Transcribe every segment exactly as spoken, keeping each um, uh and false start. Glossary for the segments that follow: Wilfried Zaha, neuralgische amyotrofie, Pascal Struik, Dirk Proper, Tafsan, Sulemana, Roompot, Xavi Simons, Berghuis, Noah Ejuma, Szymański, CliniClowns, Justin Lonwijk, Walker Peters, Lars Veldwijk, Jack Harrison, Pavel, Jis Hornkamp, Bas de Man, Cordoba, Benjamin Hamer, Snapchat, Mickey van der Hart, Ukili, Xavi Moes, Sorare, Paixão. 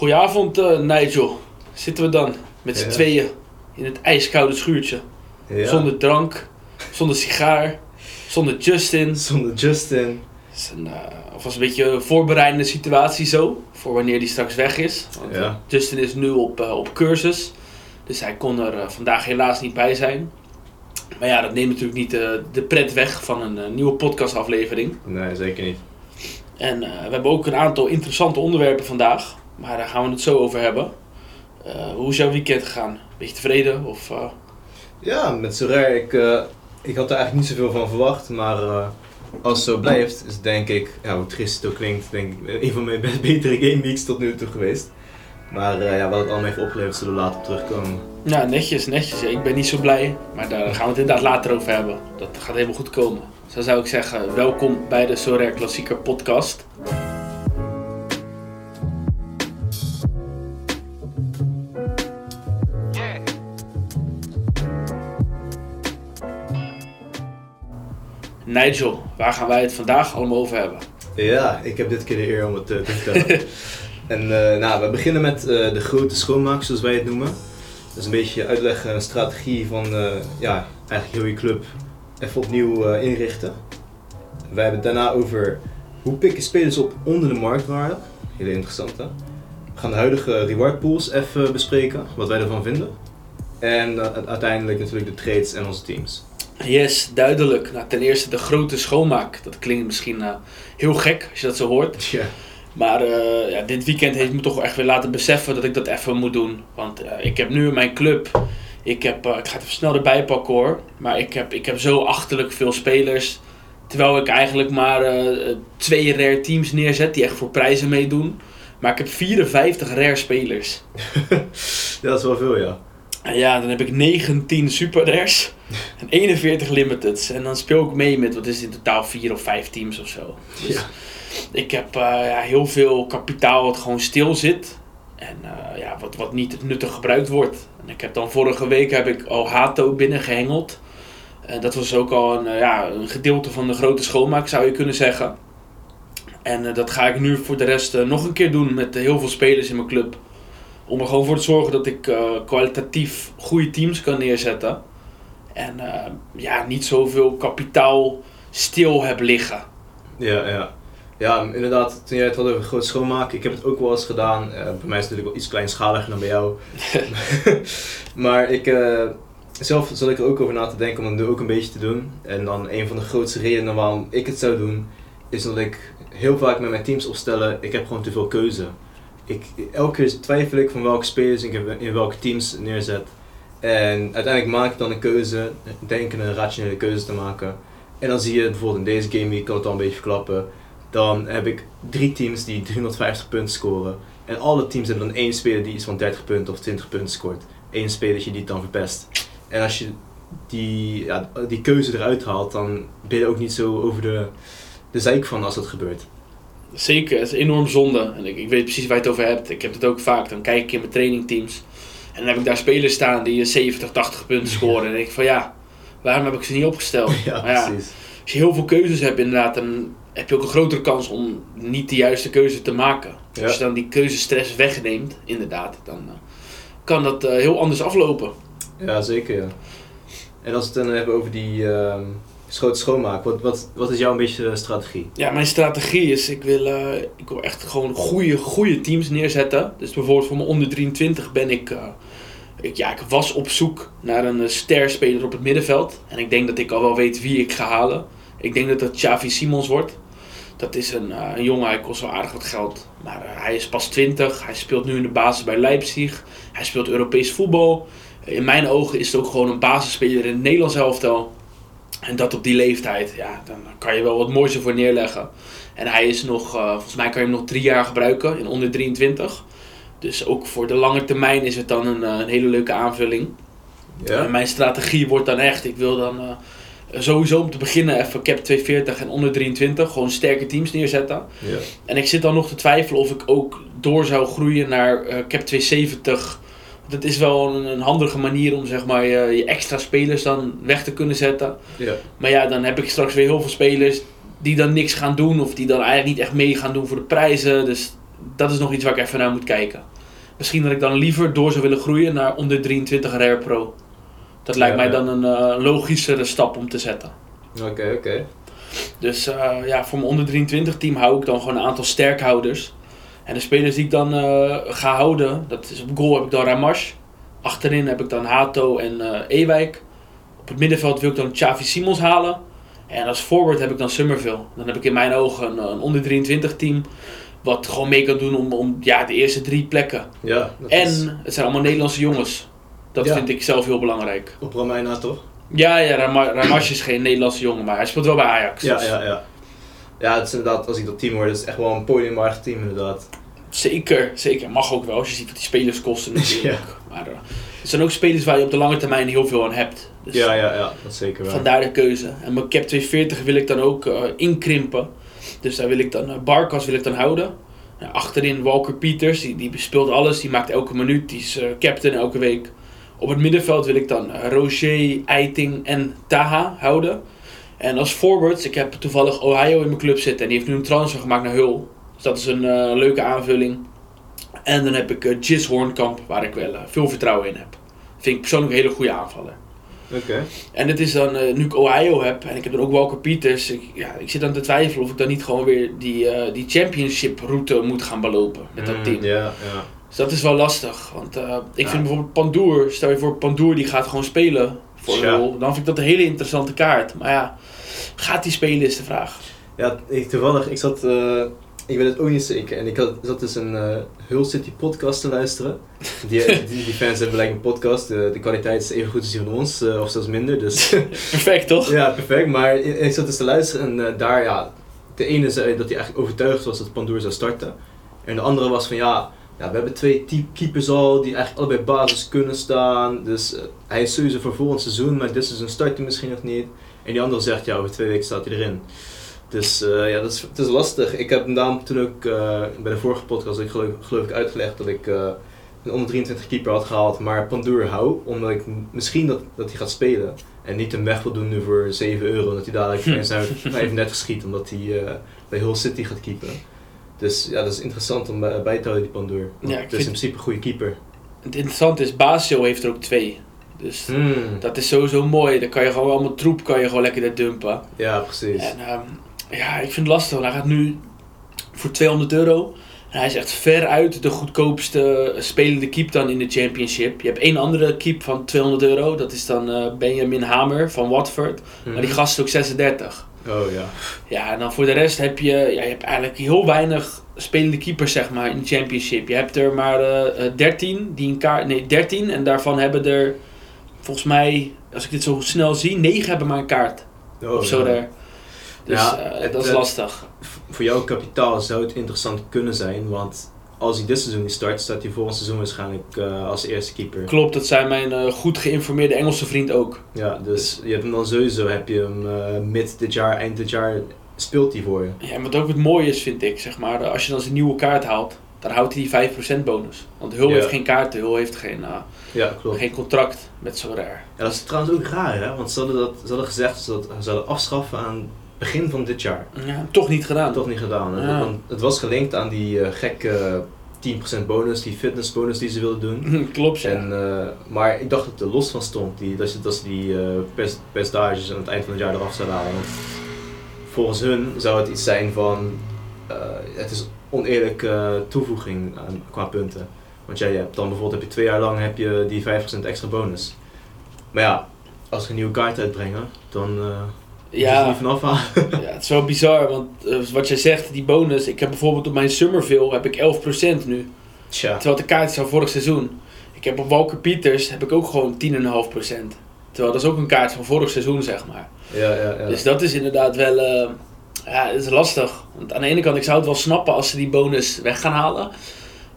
Goedenavond, uh, Nigel. Zitten we dan met z'n ja. tweeën in het ijskoude schuurtje. Ja. Zonder drank, zonder sigaar, zonder Justin. Zonder Justin. Een, uh, of als een beetje een voorbereidende situatie zo, voor wanneer die straks weg is. Want ja. Justin is nu op, uh, op cursus, dus hij kon er uh, vandaag helaas niet bij zijn. Maar ja, dat neemt natuurlijk niet uh, de pret weg van een uh, nieuwe podcastaflevering. Nee, zeker niet. En uh, we hebben ook een aantal interessante onderwerpen vandaag, maar daar gaan we het zo over hebben. Uh, hoe is jouw weekend gegaan? Beetje tevreden? Of, uh... Ja, met Sorare, ik, uh, ik had er eigenlijk niet zoveel van verwacht, maar... Uh... Als het zo blijft, is denk ik, ja, hoe trist het ook klinkt, denk ik een van mijn best betere game weeks tot nu toe geweest. Maar uh, ja, wat het allemaal heeft opgeleverd, zullen we later op terugkomen. Nou, netjes, netjes. Ik ben niet zo blij, maar daar gaan we het inderdaad later over hebben. Dat gaat helemaal goed komen. Zo zou ik zeggen, welkom bij de Sorare Klassieker podcast. Nigel, waar gaan wij het vandaag allemaal over hebben? Ja, ik heb dit keer de eer om het uh, te vertellen. En uh, nou, we beginnen met uh, de grote schoonmaak, zoals wij het noemen. Dat is een beetje uitleggen, een strategie van uh, ja, eigenlijk heel je club even opnieuw uh, inrichten. Wij hebben het daarna over hoe pikken spelers op onder de marktwaarde. Heel interessant, hè? We gaan de huidige reward pools even bespreken, wat wij ervan vinden. En uh, uiteindelijk natuurlijk de trades en onze teams. Yes, duidelijk. Nou, ten eerste de grote schoonmaak. Dat klinkt misschien uh, heel gek als je dat zo hoort. Yeah. Maar uh, ja, dit weekend heeft me toch wel echt weer laten beseffen dat ik dat even moet doen. Want uh, ik heb nu in mijn club, ik, heb, uh, ik ga het even snel erbij pakken hoor. Maar ik heb, ik heb zo achterlijk veel spelers. Terwijl ik eigenlijk maar uh, twee rare teams neerzet die echt voor prijzen meedoen. Maar ik heb vierenvijftig rare spelers. Dat is wel veel, ja. En ja, dan heb ik negentien super rares en eenenveertig limiteds. En dan speel ik mee met, wat is het in totaal, vier of vijf teams of zo. Dus ja. Ik heb uh, ja, heel veel kapitaal wat gewoon stil zit. En uh, ja, wat, wat niet nuttig gebruikt wordt. En ik heb dan vorige week heb ik al Hato binnengehengeld. En dat was ook al een, uh, ja, een gedeelte van de grote schoonmaak, zou je kunnen zeggen. En uh, dat ga ik nu voor de rest uh, nog een keer doen met uh, heel veel spelers in mijn club. Om er gewoon voor te zorgen dat ik uh, kwalitatief goede teams kan neerzetten. En uh, ja, niet zoveel kapitaal stil heb liggen. Ja, ja. Ja, inderdaad. Toen jij het had over groot schoonmaken. Ik heb het ook wel eens gedaan. Uh, bij mij is het natuurlijk wel iets kleinschaliger dan bij jou. Maar ik, uh, zelf zat ik er ook over na te denken om het nu ook een beetje te doen. En dan een van de grootste redenen waarom ik het zou doen. Is dat ik heel vaak met mijn teams opstellen. Ik heb gewoon te veel keuze. Ik, elke keer twijfel ik van welke spelers ik in welke teams neerzet. En uiteindelijk maak ik dan een keuze, denk een rationele keuze te maken. En dan zie je bijvoorbeeld in deze game, ik kan het al een beetje verklappen. Dan heb ik drie teams die driehonderdvijftig punten scoren. En alle teams hebben dan één speler die iets van dertig punten of twintig punten scoort. Eén spelertje die het dan verpest. En als je die, ja, die keuze eruit haalt, dan ben je ook niet zo over de, de zeik van als dat gebeurt. Zeker, het is enorm zonde. En ik, ik weet precies waar je het over hebt. Ik heb het ook vaak. Dan kijk ik in mijn trainingteams. En dan heb ik daar spelers staan die zeventig, tachtig punten scoren. En dan denk ik van ja, waarom heb ik ze niet opgesteld? Ja, maar ja, precies. Als je heel veel keuzes hebt inderdaad, dan heb je ook een grotere kans om niet de juiste keuze te maken. Ja. Als je dan die keuzestress wegneemt, inderdaad, dan uh, kan dat uh, heel anders aflopen. Ja, zeker. Ja. En als we het dan hebben over die... Uh... Schoot schoonmaak. Wat, wat, wat is jouw een beetje strategie? Ja, mijn strategie is, ik wil, uh, ik wil echt gewoon goede, goede teams neerzetten. Dus bijvoorbeeld voor mijn onder drieëntwintig ben ik, uh, ik, ja, ik was op zoek naar een uh, sterspeler op het middenveld. En ik denk dat ik al wel weet wie ik ga halen. Ik denk dat dat Xavi Simons wordt. Dat is een, uh, een jongen, hij kost wel aardig wat geld. Maar uh, hij is pas twintig, hij speelt nu in de basis bij Leipzig. Hij speelt Europees voetbal. In mijn ogen is het ook gewoon een basisspeler in het Nederlands elftal. En dat op die leeftijd, ja, dan kan je wel wat moois ervoor neerleggen. En hij is nog, uh, volgens mij kan je hem nog drie jaar gebruiken in onder drieëntwintig. Dus ook voor de lange termijn is het dan een, uh, een hele leuke aanvulling. Ja. En mijn strategie wordt dan echt, ik wil dan uh, sowieso om te beginnen even cap tweehonderdveertig en onder drieëntwintig gewoon sterke teams neerzetten. Ja. En ik zit dan nog te twijfelen of ik ook door zou groeien naar uh, cap tweehonderdzeventig. Dat is wel een, een handige manier om zeg maar je, je extra spelers dan weg te kunnen zetten. Ja. Maar ja, dan heb ik straks weer heel veel spelers die dan niks gaan doen. Of die dan eigenlijk niet echt mee gaan doen voor de prijzen. Dus dat is nog iets waar ik even naar moet kijken. Misschien dat ik dan liever door zou willen groeien naar onder drieëntwintig Rare Pro. Dat lijkt ja, mij dan een uh, logischere stap om te zetten. Oké, okay, oké. Okay. Dus uh, ja, voor mijn onder drieëntwintig team hou ik dan gewoon een aantal sterkhouders. En de spelers die ik dan uh, ga houden, dat is op goal heb ik dan Ramas. Achterin heb ik dan Hato en uh, Ewijk. Op het middenveld wil ik dan Xavi Simons halen. En als forward heb ik dan Summerville. Dan heb ik in mijn ogen een, een onder drieëntwintig team. Wat gewoon mee kan doen om, om ja, de eerste drie plekken. Ja, en is... het zijn allemaal Nederlandse jongens. Dat ja. vind ik zelf heel belangrijk. Op Romeina toch? Ja, ja Ram- Ramas is geen Nederlandse jongen, maar hij speelt wel bij Ajax. Ja, dus. ja, ja. ja het is inderdaad, als ik dat team hoor, dat is echt wel een podiumwaardig team inderdaad. Zeker, zeker. Mag ook wel, als je ziet wat die spelers kosten natuurlijk. Ja. Maar er zijn ook spelers waar je op de lange termijn heel veel aan hebt. Dus ja, ja, ja, dat is zeker wel. Vandaar de keuze. En mijn cap tweehonderdveertig wil ik dan ook uh, inkrimpen. Dus daar wil ik dan, uh, Barkas wil ik dan houden. Uh, achterin Walker Peters, die, die speelt alles, die maakt elke minuut, die is uh, captain elke week. Op het middenveld wil ik dan Roger, Eiting en Taha houden. En als forwards, ik heb toevallig Ohio in mijn club zitten en die heeft nu een transfer gemaakt naar Hull. Dus dat is een uh, leuke aanvulling. En dan heb ik uh, Jis Hornkamp, waar ik wel uh, veel vertrouwen in heb. Vind ik persoonlijk een hele goede aanvaller. Oké. Okay. En het is dan, uh, nu ik Ohio heb en ik heb dan ook Walker Peters. Ik, ja, ik zit aan te twijfelen of ik dan niet gewoon weer die, uh, die championship route moet gaan belopen met dat team. Ja, mm, yeah, yeah. Dus dat is wel lastig, want uh, ik ja. vind bijvoorbeeld Pandur, stel je voor Pandur die gaat gewoon spelen voor ja. Hull, dan vind ik dat een hele interessante kaart. Maar ja, gaat die spelen is de vraag. Ja, ik, toevallig, ik zat, uh, ik weet het ook niet zeker, en ik had, zat dus een uh, Hull City podcast te luisteren. Die, die, die fans hebben gelijk een podcast, uh, de kwaliteit is even goed als die van ons, uh, of zelfs minder. Dus. Perfect toch? Ja, perfect, maar ik, ik zat dus te luisteren en uh, daar, ja, de ene zei dat hij eigenlijk overtuigd was dat Pandur zou starten. En de andere was van ja... Ja, we hebben twee keepers al die eigenlijk allebei basis kunnen staan. Dus uh, hij is sowieso voor volgend seizoen, maar dit seizoen start hij misschien nog niet. En die andere zegt, ja, over twee weken staat hij erin. Dus uh, ja, dat is, het is lastig. Ik heb daarom toen ook uh, bij de vorige podcast, ik geloof, geloof ik uitgelegd dat ik uh, een onder drieëntwintig keeper had gehaald, maar Pandur hou. Omdat ik misschien dat, dat hij gaat spelen en niet hem weg wil doen nu voor zeven euro. Dat hij dadelijk vijfendertig schiet omdat hij uh, bij Hull City gaat keeperen. Dus ja, dat is interessant om bij te houden, die Pandur. Ja, het is in principe een goede keeper. Het interessante is, Basio heeft er ook twee. Dus mm. dat is sowieso mooi. Dan kan je gewoon allemaal troep kan je gewoon lekker daar dumpen. Ja, precies. En um, ja, ik vind het lastig. Hij gaat nu voor tweehonderd euro. En hij is echt veruit de goedkoopste spelende keep dan in de championship. Je hebt één andere keep van tweehonderd euro. Dat is dan uh, Benjamin Hamer van Watford. Mm. Maar die gast is ook zesendertig. Oh ja. Ja, en dan voor de rest heb je, ja, je hebt eigenlijk heel weinig spelende keepers, zeg maar, in de championship. Je hebt er maar uh, dertien die een kaart, nee dertien en daarvan hebben er, volgens mij, als ik dit zo snel zie, negen hebben maar een kaart. Oh, of zo ja. daar. Dus ja, uh, het, dat is lastig. Voor jouw kapitaal zou het interessant kunnen zijn, want als hij dit seizoen niet start, staat hij volgend seizoen waarschijnlijk uh, als eerste keeper. Klopt, dat zei mijn uh, goed geïnformeerde Engelse vriend ook. Ja, dus je hebt hem dan sowieso, heb je hem uh, mid dit jaar, eind dit jaar, speelt hij voor je. Ja, en wat ook het mooie is, vind ik, zeg maar, als je dan zijn nieuwe kaart haalt, dan houdt hij die vijf procent bonus. Want Hull ja. heeft geen kaarten, Hull heeft geen, uh, ja, klopt. geen contract met Sorare. Ja, dat is trouwens ook raar, hè? Want ze hadden, dat, ze hadden gezegd dat ze zouden afschaffen aan... begin van dit jaar. Ja, toch niet gedaan. Toch niet gedaan. Ja. Want het was gelinkt aan die uh, gekke tien procent bonus, die fitnessbonus die ze wilden doen. Klopt, ja. En, uh, maar ik dacht dat het er los van stond, die, dat ze dat die uh, percentages aan het eind van het jaar eraf zouden halen. Want volgens hun zou het iets zijn van, uh, het is oneerlijke uh, toevoeging aan, qua punten. Want jij hebt dan bijvoorbeeld, heb je twee jaar lang heb je die vijf procent extra bonus. Maar ja, als ze een nieuwe kaart uitbrengen, dan... Uh, Ja, ja, het is wel bizar, want uh, wat jij zegt, die bonus, ik heb bijvoorbeeld op mijn Summerville heb ik elf procent nu. Tja. Terwijl de kaart is van vorig seizoen. Ik heb op Walker Peters heb ik ook gewoon tien komma vijf procent. Terwijl dat is ook een kaart van vorig seizoen, zeg maar. Ja, ja, ja. Dus dat is inderdaad wel, uh, ja, het is lastig. Want aan de ene kant, ik zou het wel snappen als ze die bonus weg gaan halen.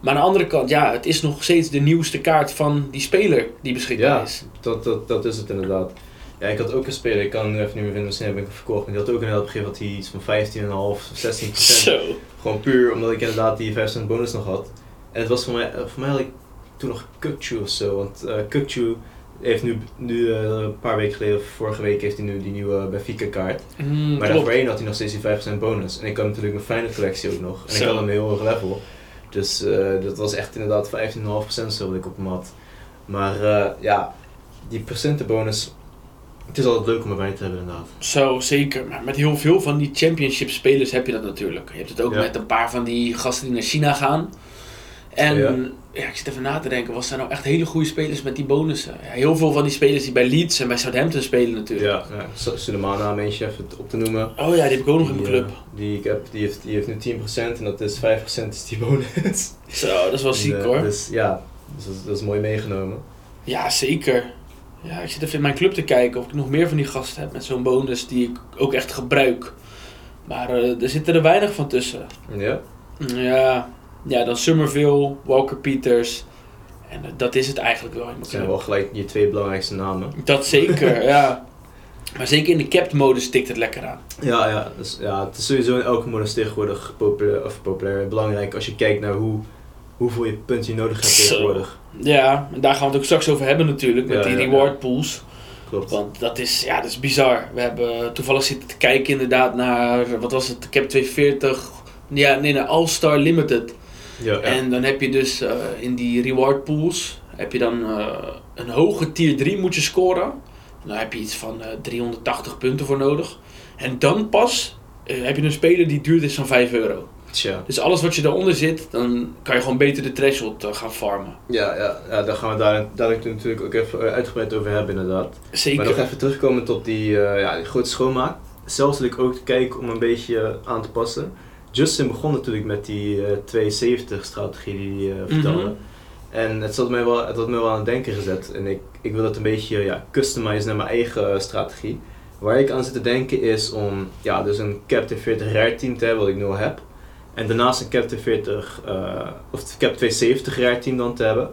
Maar aan de andere kant, ja, het is nog steeds de nieuwste kaart van die speler die beschikbaar ja, is. Ja, dat, dat, dat is het inderdaad. Ja, ik had ook een speler, ik kan hem nu even niet meer vinden, misschien heb ik hem verkocht, maar die had ook inderdaad begrepen dat hij iets van vijftien komma vijf of zestien procent. Gewoon puur omdat ik inderdaad die vijf procent bonus nog had. En het was voor mij, voor mij had ik toen nog Kökçü of zo, want uh, Kökçü heeft nu, nu uh, een paar weken geleden, of vorige week heeft hij nu die nieuwe Benfica kaart. Mm, maar daarvoorheen had hij nog steeds die vijf procent bonus. En ik had natuurlijk mijn Feyenoord collectie ook nog en zo. Ik had hem heel hoog level. Dus uh, dat was echt inderdaad vijftien komma vijf procent stelde ik op hem had. Maar uh, ja, die procentenbonus, het is altijd leuk om erbij te hebben inderdaad. Zo, zeker. Maar met heel veel van die championship spelers heb je dat natuurlijk. Je hebt het ook ja. met een paar van die gasten die naar China gaan. En ja. Ja, ik zit even na te denken, was zijn nou echt hele goede spelers met die bonussen? Ja, heel veel van die spelers die bij Leeds en bij Southampton spelen natuurlijk. Ja, ja. Sulemana, om eentje even op te noemen. Oh ja, die heb ik ook nog die, in mijn club. Uh, die, ik heb, die, heeft, die heeft nu tien procent en dat is vijf procent is die bonus. Zo, dat is wel en, ziek uh, hoor. Dus ja, dus dat, is, dat is mooi meegenomen. Ja, zeker. Ja, ik zit even in mijn club te kijken of ik nog meer van die gasten heb met zo'n bonus die ik ook echt gebruik. Maar uh, er zitten er weinig van tussen. Ja? Ja. Ja, dan Summerville, Walker Peters. En uh, dat is het eigenlijk wel. Dat zijn wel gelijk je twee belangrijkste namen. Dat zeker, ja. Maar zeker in de capped-modus stikt het lekker aan. Ja, ja, dus, ja, het is sowieso in elke modus tegenwoordig populair, of populair belangrijk als je kijkt naar hoe, hoeveel je punten je nodig hebt tegenwoordig. Ja, en daar gaan we het ook straks over hebben natuurlijk, met ja, die ja, reward ja. pools. Klopt. Want dat is, ja, dat is bizar. We hebben toevallig zitten te kijken inderdaad naar, wat was het, cap tweehonderdveertig, ja, nee, naar All-Star Limited. Ja, ja. En dan heb je dus uh, in die reward pools, heb je dan uh, een hoge tier drie moet je scoren. Dan heb je iets van uh, driehonderdtachtig punten voor nodig. En dan pas uh, heb je een speler die duurder is dan vijf euro. Tja. Dus alles wat je daaronder zit, dan kan je gewoon beter de threshold uh, gaan farmen. Ja, ja, ja, daar gaan we daar, dadelijk natuurlijk ook even uitgebreid over hebben inderdaad. Zeker. Maar nog even terugkomen tot die, uh, ja, die grote schoonmaak. Zelfs wil ik ook kijken om een beetje uh, aan te passen. Justin begon natuurlijk met die uh, tweeënzeventig strategie die hij uh, vertelde. Mm-hmm. En het had, mij wel, het had mij wel aan het denken gezet. En ik, ik wil dat een beetje ja, customize naar mijn eigen uh, strategie. Waar ik aan zit te denken is om ja, dus een Captain veertig Rare team te hebben, wat ik nu al heb. En daarnaast een Captain veertig, uh, of Captain tweeënzeventig Rare team dan te hebben.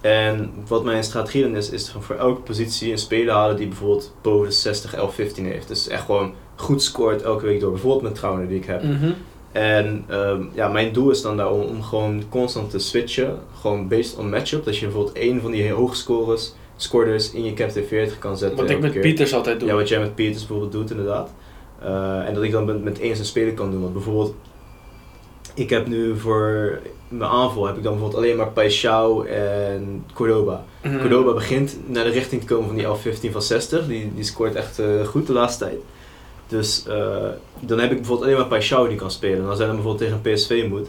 En wat mijn strategie dan is, is van voor elke positie een speler halen die bijvoorbeeld boven de zestig, elf, vijftien heeft. Dus echt gewoon goed scoort elke week door. Bijvoorbeeld met Trouwner die ik heb. Mm-hmm. En um, ja, mijn doel is dan daarom om gewoon constant te switchen, gewoon based on matchup, dat je bijvoorbeeld één van die hoogscorers scorers in je Captain veertig kan zetten. Wat ik met keer. Peters altijd doe. Ja, wat jij met Peters bijvoorbeeld doet inderdaad. Uh, en dat ik dan met, met één zijn speler kan doen, want bijvoorbeeld, ik heb nu voor mijn aanval heb ik dan bijvoorbeeld alleen maar Paixão en Cordoba. Mm. Cordoba begint naar de richting te komen van die elf vijftien van zestig, die, die scoort echt uh, goed de laatste tijd. Dus uh, dan heb ik bijvoorbeeld alleen maar Paixão die kan spelen. En als hij dan bijvoorbeeld tegen een P S V moet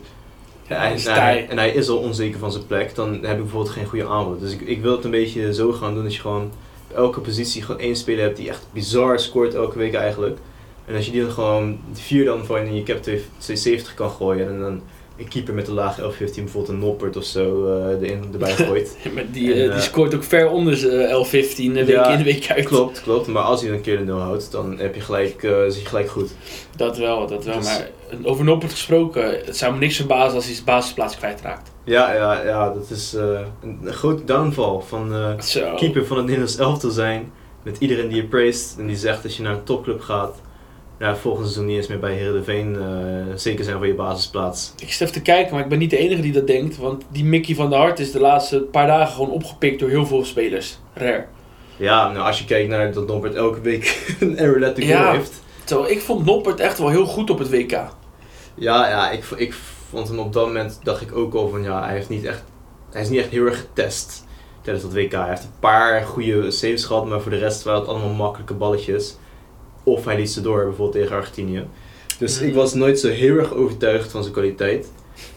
ja, hij, en, hij, en hij is al onzeker van zijn plek, dan heb ik bijvoorbeeld geen goede aanval. Dus ik, ik wil het een beetje zo gaan doen dat je gewoon op elke positie gewoon één speler hebt die echt bizar scoort elke week eigenlijk. En als je die dan gewoon vier dan van in je cap tweehonderdzeventig kan gooien en dan een keeper met de laag elf vijftien bijvoorbeeld een Noppert of zo uh, erin, erbij gooit. Maar die, en, uh, die scoort ook ver onder uh, elf vijftien week ja, in, week uit. Klopt, klopt. Maar als hij een keer de nul houdt, dan heb je gelijk, uh, is hij gelijk goed. Dat wel, dat wel. Dus, maar over Noppert gesproken, het zou me niks verbazen als hij zijn basisplaats kwijtraakt. Ja, ja, ja, dat is uh, een, een grote downfall van uh, keeper van het Nederlands elftal zijn. Met iedereen die je praist en die zegt dat je naar een topclub gaat. Ja, volgend seizoen niet eens meer bij Heerenveen uh, zeker zijn voor je basisplaats. Ik zit even te kijken, maar ik ben niet de enige die dat denkt. Want die Mickey van der Hart is de laatste paar dagen gewoon opgepikt door heel veel spelers. Rare. Ja, nou als je kijkt naar dat Noppert elke week een error let the goal heeft. Terwijl ik vond Noppert echt wel heel goed op het W K. Ja, ja ik, ik vond hem op dat moment, dacht ik ook al van ja, hij, heeft niet echt, hij is niet echt heel erg getest tijdens dat W K. Hij heeft een paar goede saves gehad, maar voor de rest waren het allemaal makkelijke balletjes. Of hij liet ze door, bijvoorbeeld tegen Argentinië. Dus ik was nooit zo heel erg overtuigd van zijn kwaliteit.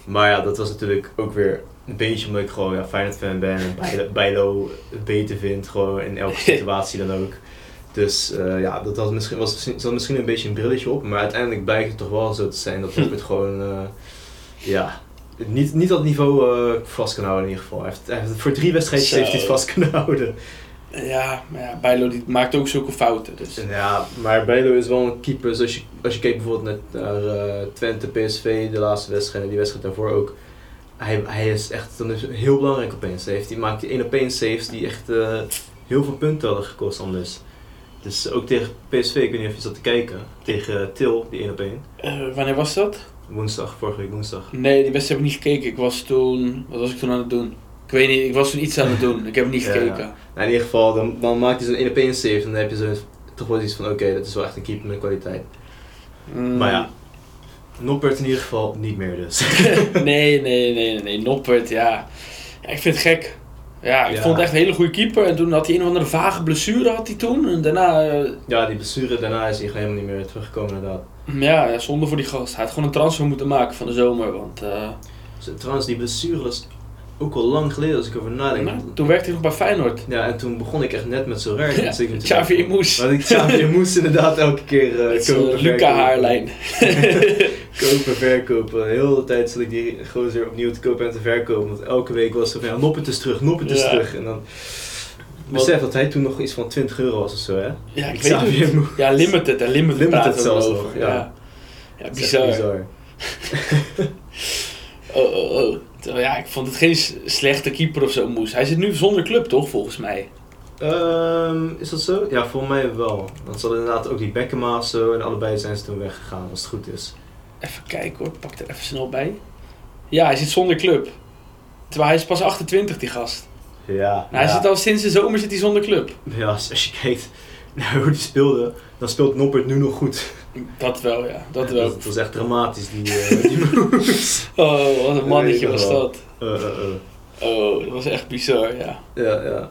Maar ja, dat was natuurlijk ook weer een beetje omdat ik gewoon ja, Feyenoord-fan ben. En Bijlow beter vind, gewoon in elke situatie dan ook. Dus uh, ja, dat was misschien, was misschien, zat misschien een beetje een brilletje op. Maar uiteindelijk blijkt het toch wel zo te zijn dat het gewoon, uh, ja... Niet, niet dat niveau uh, vast kan houden in ieder geval. Hij heeft, hij heeft, voor drie wedstrijdjes heeft hij het vast kunnen houden. Ja, maar ja, Bijlow die maakt ook zulke fouten. Dus. Ja, maar Bijlow is wel een keeper. Dus als je, als je kijkt bijvoorbeeld naar, naar uh, Twente, P S V, de laatste wedstrijd en die wedstrijd daarvoor ook. Hij, hij is echt dan is heel belangrijk opeens. Hij heeft, die maakt die één op één saves die echt uh, heel veel punten hadden gekost anders. Dus ook tegen P S V, ik weet niet of je zat te kijken. Tegen uh, Til, die één op één. Uh, wanneer was dat? Woensdag, vorige week woensdag. Nee, die wedstrijd heb ik niet gekeken. Ik was toen, wat was ik toen aan het doen? Ik weet niet, ik was toen iets aan het doen. Ik heb niet gekeken. Ja, ja. Nou, in ieder geval, dan, dan maakt hij zo'n één op één save en dan heb je zo toch wel iets van oké, okay, dat is wel echt een keeper met kwaliteit. Mm. Maar ja, Noppert in ieder geval niet meer dus. nee, nee, nee, nee. Noppert, ja. ja. Ik vind het gek. Ja, ik ja. vond het echt een hele goede keeper. En toen had hij een of andere vage blessure had hij toen. En daarna... Uh... Ja, die blessure daarna is hij helemaal niet meer teruggekomen inderdaad. Ja, ja, zonde voor die gast. Hij had gewoon een transfer moeten maken van de zomer. Want, uh... dus, trouwens, die blessure was ook al lang geleden als ik over nadenk. Nou, toen werkte hij nog bij Feyenoord. Ja, en toen begon ik echt net met Sorare. Ja, Xavi Moes. Want ik Xavi Moes inderdaad elke keer uh, met kopen. Luca Haarlijn. Kopen, verkopen. De hele tijd zat ik die gozer opnieuw te kopen en te verkopen. Want elke week was het van, ja, Noppert is terug, Noppert is ja. terug. En dan... Besef dat hij toen nog iets van twintig euro was of zo, hè? Ja, ik Xavi weet het. Moes. Ja, limited en limited, limited praten zelfs over. Nog, ja. Ja. Ja, bizar. bizar. oh, oh, oh. Ja, ik vond het geen slechte keeper of zo, Moes. Hij zit nu zonder club, toch, volgens mij? Um, is dat zo? Ja, volgens mij wel. Want ze hadden inderdaad ook die Bekkema's zo en allebei zijn ze toen weggegaan, als het goed is. Even kijken hoor, pak er even snel bij. Ja, hij zit zonder club. Terwijl hij is pas achtentwintig, die gast. Ja. Nou, hij ja. zit al sinds de zomer zit hij zonder club. Ja, als je kijkt naar hoe die speelde, dan speelt Noppert nu nog goed. Dat wel, ja. Dat wel. Het was echt dramatisch, die, uh, die moves. Oh, wat een mannetje was dat. Uh, uh, uh. Oh, dat was echt bizar, ja. Ja, ja.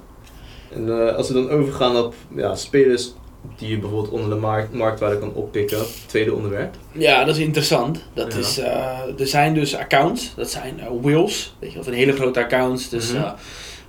En uh, als we dan overgaan op ja, spelers die je bijvoorbeeld onder de markt, marktwaarde kan oppikken, tweede onderwerp. Ja, dat is interessant. Dat ja. is, uh, er zijn dus accounts, dat zijn uh, wills, weet je, of een hele grote accounts. Dus mm-hmm. uh,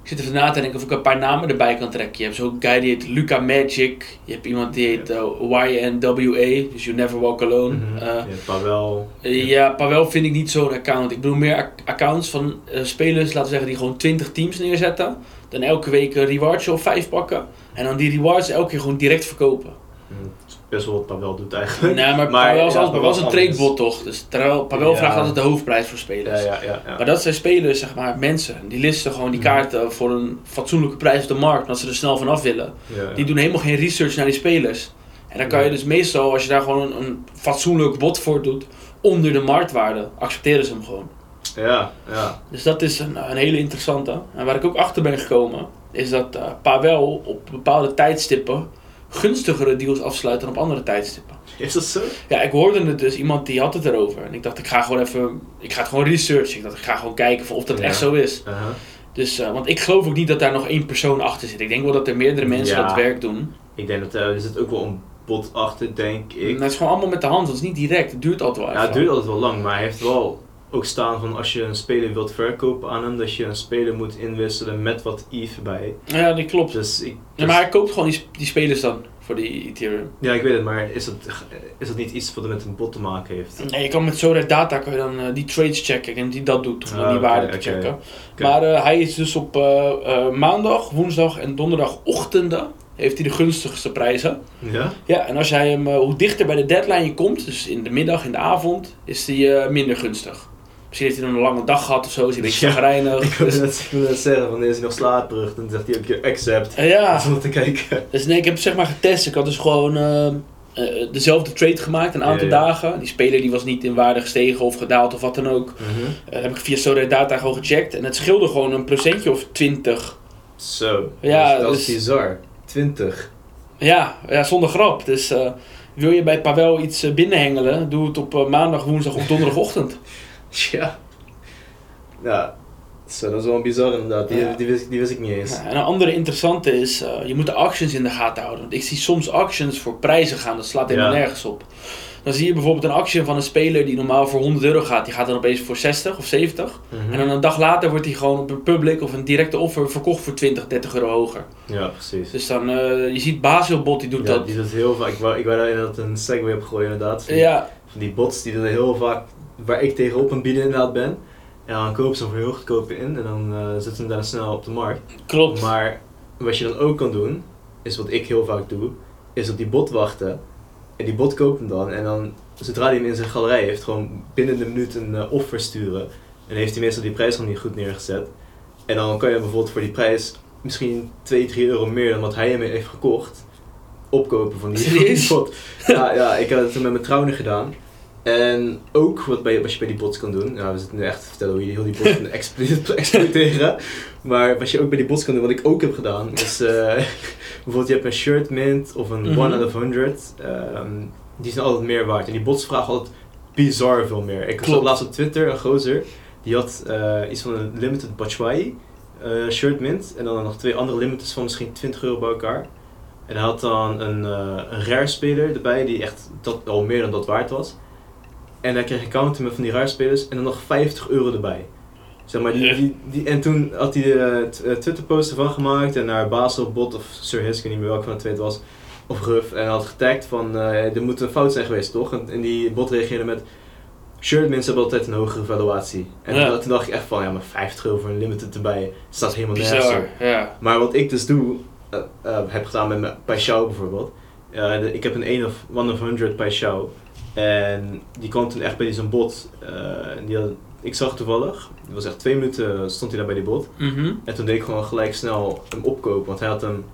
ik zit even na te denken of ik een paar namen erbij kan trekken. Je hebt zo'n guy die heet Luca Magic. Je hebt iemand die heet uh, Y N W A. Dus You Never Walk Alone. Mm-hmm. Uh, ja, Pavel. Uh, ja, Pavel vind ik niet zo'n account. Ik bedoel meer ac- accounts van uh, spelers, laten we zeggen, die gewoon twintig teams neerzetten. Dan elke week een rewardje of vijf pakken. En dan die rewards elke keer gewoon direct verkopen. Mm, dat is best wel wat Pavel doet eigenlijk. Nee, maar, maar Pavel is ja, was een tradebot toch. Dus terwijl Pavel ja. vraagt altijd de hoofdprijs voor spelers. Ja, ja, ja, ja. Maar dat zijn spelers, zeg maar, mensen. Die listen gewoon die kaarten voor een fatsoenlijke prijs op de markt. Omdat ze er snel vanaf willen. Ja, ja. Die doen helemaal geen research naar die spelers. En dan kan je dus meestal, als je daar gewoon een, een fatsoenlijk bod voor doet, onder de marktwaarde, accepteren ze hem gewoon. Ja, ja. Dus dat is een, een hele interessante. En waar ik ook achter ben gekomen, is dat uh, Pavel op bepaalde tijdstippen gunstigere deals afsluiten dan op andere tijdstippen. Is dat zo? Ja, ik hoorde het dus. Iemand die had het erover. En ik dacht, ik ga gewoon even... Ik ga het gewoon researchen. Ik dacht, ik ga gewoon kijken of dat ja. echt zo is. Uh-huh. Dus, uh, want ik geloof ook niet dat daar nog één persoon achter zit. Ik denk wel dat er meerdere mensen ja. dat werk doen. Ik denk dat uh, er zit ook wel een bot achter, denk ik. Maar het is gewoon allemaal met de hand. Dat is niet direct. Het duurt altijd wel even. Ja, het duurt altijd wel lang. Maar hij heeft wel ook staan van als je een speler wilt verkopen aan hem, dat je een speler moet inwisselen met wat E T H bij. Ja, dat klopt. Dus ik, dus ja, maar hij koopt gewoon die, die spelers dan voor die Ethereum. Ja, ik weet het, maar is dat, is dat niet iets wat er met een bot te maken heeft? Nee, je kan met Sorare data kan je dan uh, die trades checken en die dat doet om ah, die okay, waarde te okay, checken. Okay. Maar uh, hij is dus op uh, uh, maandag, woensdag en donderdagochtenden heeft hij de gunstigste prijzen. Ja? Ja, en als jij hem, uh, hoe dichter bij de deadline je komt, dus in de middag, in de avond, is die uh, minder gunstig. Misschien heeft hij nog een lange dag gehad of zo, is hij een beetje chagrijnig. Ja, ik wil net, net zeggen, wanneer is hij nog slaapbrug, dan zegt hij ook je accept. Uh, ja. Om te kijken. Dus nee, ik heb het zeg maar getest. Ik had dus gewoon uh, uh, dezelfde trade gemaakt een aantal ja, ja. dagen. Die speler die was niet in waarde gestegen of gedaald of wat dan ook. Mm-hmm. Uh, dat heb ik via Sorare data gewoon gecheckt en het scheelde gewoon een procentje of twintig. Zo, ja, dus dat dus, is bizar. twintig. Ja, ja, zonder grap. Dus uh, wil je bij Pavel iets uh, binnenhengelen, doe het op uh, maandag, woensdag of donderdagochtend. Ja. Ja, zo, dat is wel bizar inderdaad. Die, ja. die, wist, die wist ik niet eens. Ja, en een andere interessante is, uh, je moet de auctions in de gaten houden. Want ik zie soms auctions voor prijzen gaan, dat slaat helemaal ja. nergens op. Dan zie je bijvoorbeeld een auction van een speler die normaal voor honderd euro gaat. Die gaat dan opeens voor zestig of zeventig. Mm-hmm. En dan een dag later wordt hij gewoon op een public of een directe offer verkocht voor twintig, dertig euro hoger. Ja, precies. Dus dan, uh, je ziet Baselbot, die doet ja, dat. die doet heel vaak. Ik wou, ik wou daar inderdaad een segue op gooien inderdaad. Van, ja. van die bots, die doen heel vaak, waar ik tegenop een bieden inderdaad ben. En dan kopen ze hem voor heel goedkoop in en dan uh, zetten ze hem daarna snel op de markt. Klopt. Maar wat je dan ook kan doen, is wat ik heel vaak doe, is op die bot wachten. En die bot koopt hem dan en dan, zodra hij hem in zijn galerij heeft, gewoon binnen de minuut een uh, offer sturen. En dan heeft hij meestal die prijs nog niet goed neergezet. En dan kan je bijvoorbeeld voor die prijs misschien twee, drie euro meer dan wat hij hem heeft gekocht, opkopen van die, die bot. Ja, ja, ik heb het toen met mijn Trouwner gedaan. En ook wat, bij, wat je bij die bots kan doen, nou, we zitten nu echt te vertellen hoe je heel die bots kan explo- exploiteren, maar wat je ook bij die bots kan doen, wat ik ook heb gedaan, is uh, bijvoorbeeld je hebt een shirt mint of een one out of honderd, um, die zijn altijd meer waard en die bots vragen altijd bizar veel meer. Ik zag laatst op Twitter een gozer, die had uh, iets van een limited Batshuayi uh, shirt mint. En dan nog twee andere limiteds van misschien twintig euro bij elkaar. En hij had dan een, uh, een rare speler erbij, die echt dat, al meer dan dat waard was. En hij kreeg een counter met van die rare spelers en dan nog vijftig euro erbij. Zeg maar, die, die, die, en toen had hij de uh, Twitter-post ervan gemaakt en naar Basel, Bot of Sir Hisk, ik weet niet meer welke van de twee het was, of Ruff. En hij had getagd van, uh, er moet een fout zijn geweest, toch? En, en die Bot reageerde met, shirt mensen hebben altijd een hogere valuatie. En ja. toen, toen dacht ik echt van, ja maar vijftig euro voor een limited erbij, staat helemaal nergens op. Ja. Maar wat ik dus doe, uh, uh, heb gedaan met mijn Paixão bijvoorbeeld. Uh, de, ik heb een one of one hundred Paixão. En die kwam toen echt bij zo'n bot. Uh, die had, ik zag toevallig, het was echt twee minuten stond hij daar bij die bot. Mm-hmm. En toen deed ik gewoon gelijk snel hem opkopen. Want hij had hem,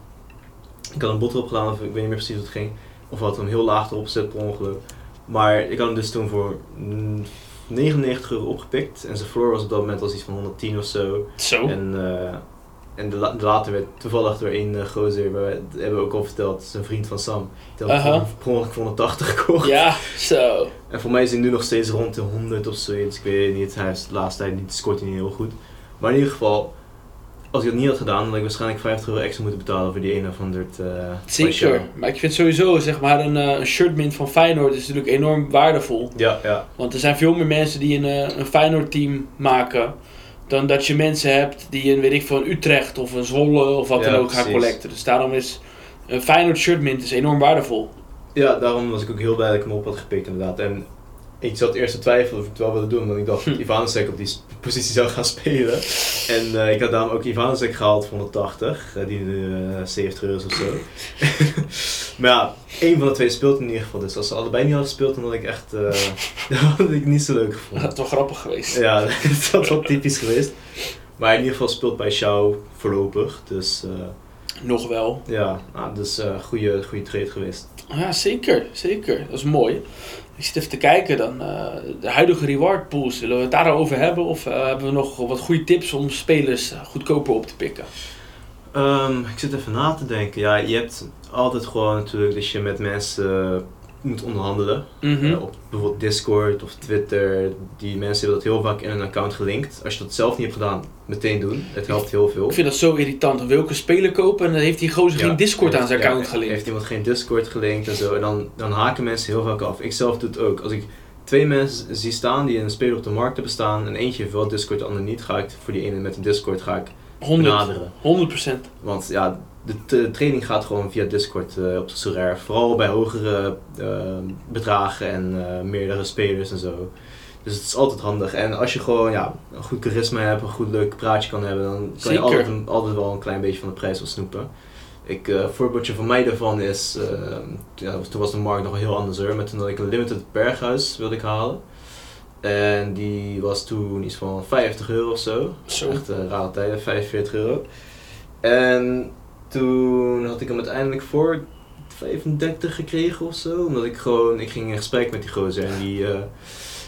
ik had een bot erop gedaan, of ik weet niet meer precies hoe het ging. Of hij had hem heel laag erop gezet per ongeluk. Maar ik had hem dus toen voor negenennegentig euro opgepikt. En zijn floor was op dat moment als iets van honderdtien of zo. Zo. En, uh, en de la- de later werd toevallig door één uh, gozer, dat hebben we ook al verteld, zijn vriend van Sam. Die had uh-huh. gewoon voor honderdtachtig gekocht. Ja, zo. En voor mij is hij nu nog steeds rond de honderd of zo, dus ik weet niet. Hij is de laatste tijd niet, scoort hij niet heel goed. Maar in ieder geval, als ik dat niet had gedaan, dan had ik waarschijnlijk vijftig euro extra moeten betalen voor die een of ander. Uh, Zeker, maar ik vind sowieso, zeg maar, een, een shirtmint van Feyenoord is natuurlijk enorm waardevol. Ja, ja. Want er zijn veel meer mensen die een, een Feyenoord-team maken. Dan dat je mensen hebt die een, weet ik veel, een Utrecht of een Zwolle of wat ja, dan ook precies. gaan collecten. Dus daarom is een Feyenoord shirtmint is enorm waardevol. Ja, daarom was ik ook heel blij dat ik hem op had gepikt inderdaad. En ik zat eerst te twijfelen of ik het wel wilde doen, want ik dacht dat hm. Ivanušec op die positie zou gaan spelen. En uh, ik had daarom ook Ivanušec gehaald voor honderdtachtig, uh, die uh, zeventig euro is of zo. Maar ja, één van de twee speelt in ieder geval. Dus als ze allebei niet hadden gespeeld, dan had ik echt uh, dat had ik niet zo leuk gevonden. Dat is wel grappig geweest. Ja, dat had wel typisch geweest. Maar in ieder geval speelt Paixão voorlopig, dus... Uh, Nog wel. Ja, nou, dus een uh, goede, goede trade geweest. Ja, zeker, zeker. Dat is mooi. Ik zit even te kijken dan. Uh, de huidige reward pools, zullen we het daarover hebben? Of uh, hebben we nog wat goede tips om spelers goedkoper op te pikken? Um, ik zit even na te denken. Ja, je hebt altijd gewoon natuurlijk dat je met mensen uh, moet onderhandelen. Mm-hmm. Uh, op bijvoorbeeld Discord of Twitter. Die mensen hebben dat heel vaak in hun account gelinkt. Als je dat zelf niet hebt gedaan, meteen doen. Het helpt heel veel. Ik vind dat zo irritant. Dan wil ik een speler kopen en dan heeft die gozer ja, geen Discord heeft, aan zijn ja, account gelinkt. Heeft iemand geen Discord gelinkt en zo. En dan, dan haken mensen heel vaak af. Ik zelf doe het ook. Als ik twee mensen zie staan die een speler op de markt hebben staan. En eentje heeft wel Discord, de ander niet. Ga ik voor die ene met een Discord ga ik benaderen. honderd procent. Want ja... De, t- de training gaat gewoon via Discord uh, op de Sorare, vooral bij hogere uh, bedragen en uh, meerdere spelers en zo. Dus het is altijd handig. En als je gewoon ja, een goed charisma hebt, een goed leuk praatje kan hebben, dan kan Zeker. je altijd, een, altijd wel een klein beetje van de prijs wel snoepen. Ik, uh, voorbeeldje van mij daarvan is, uh, ja, toen was de markt nog wel heel anders hoor, maar toen had ik een limited Berghuis wilde ik halen. En die was toen iets van vijftig euro of zo. zo. Echt uh, rare tijden, vijfenveertig euro. En... Toen had ik hem uiteindelijk voor vijfendertig gekregen of zo. Omdat ik gewoon, ik ging in gesprek met die gozer en die, uh,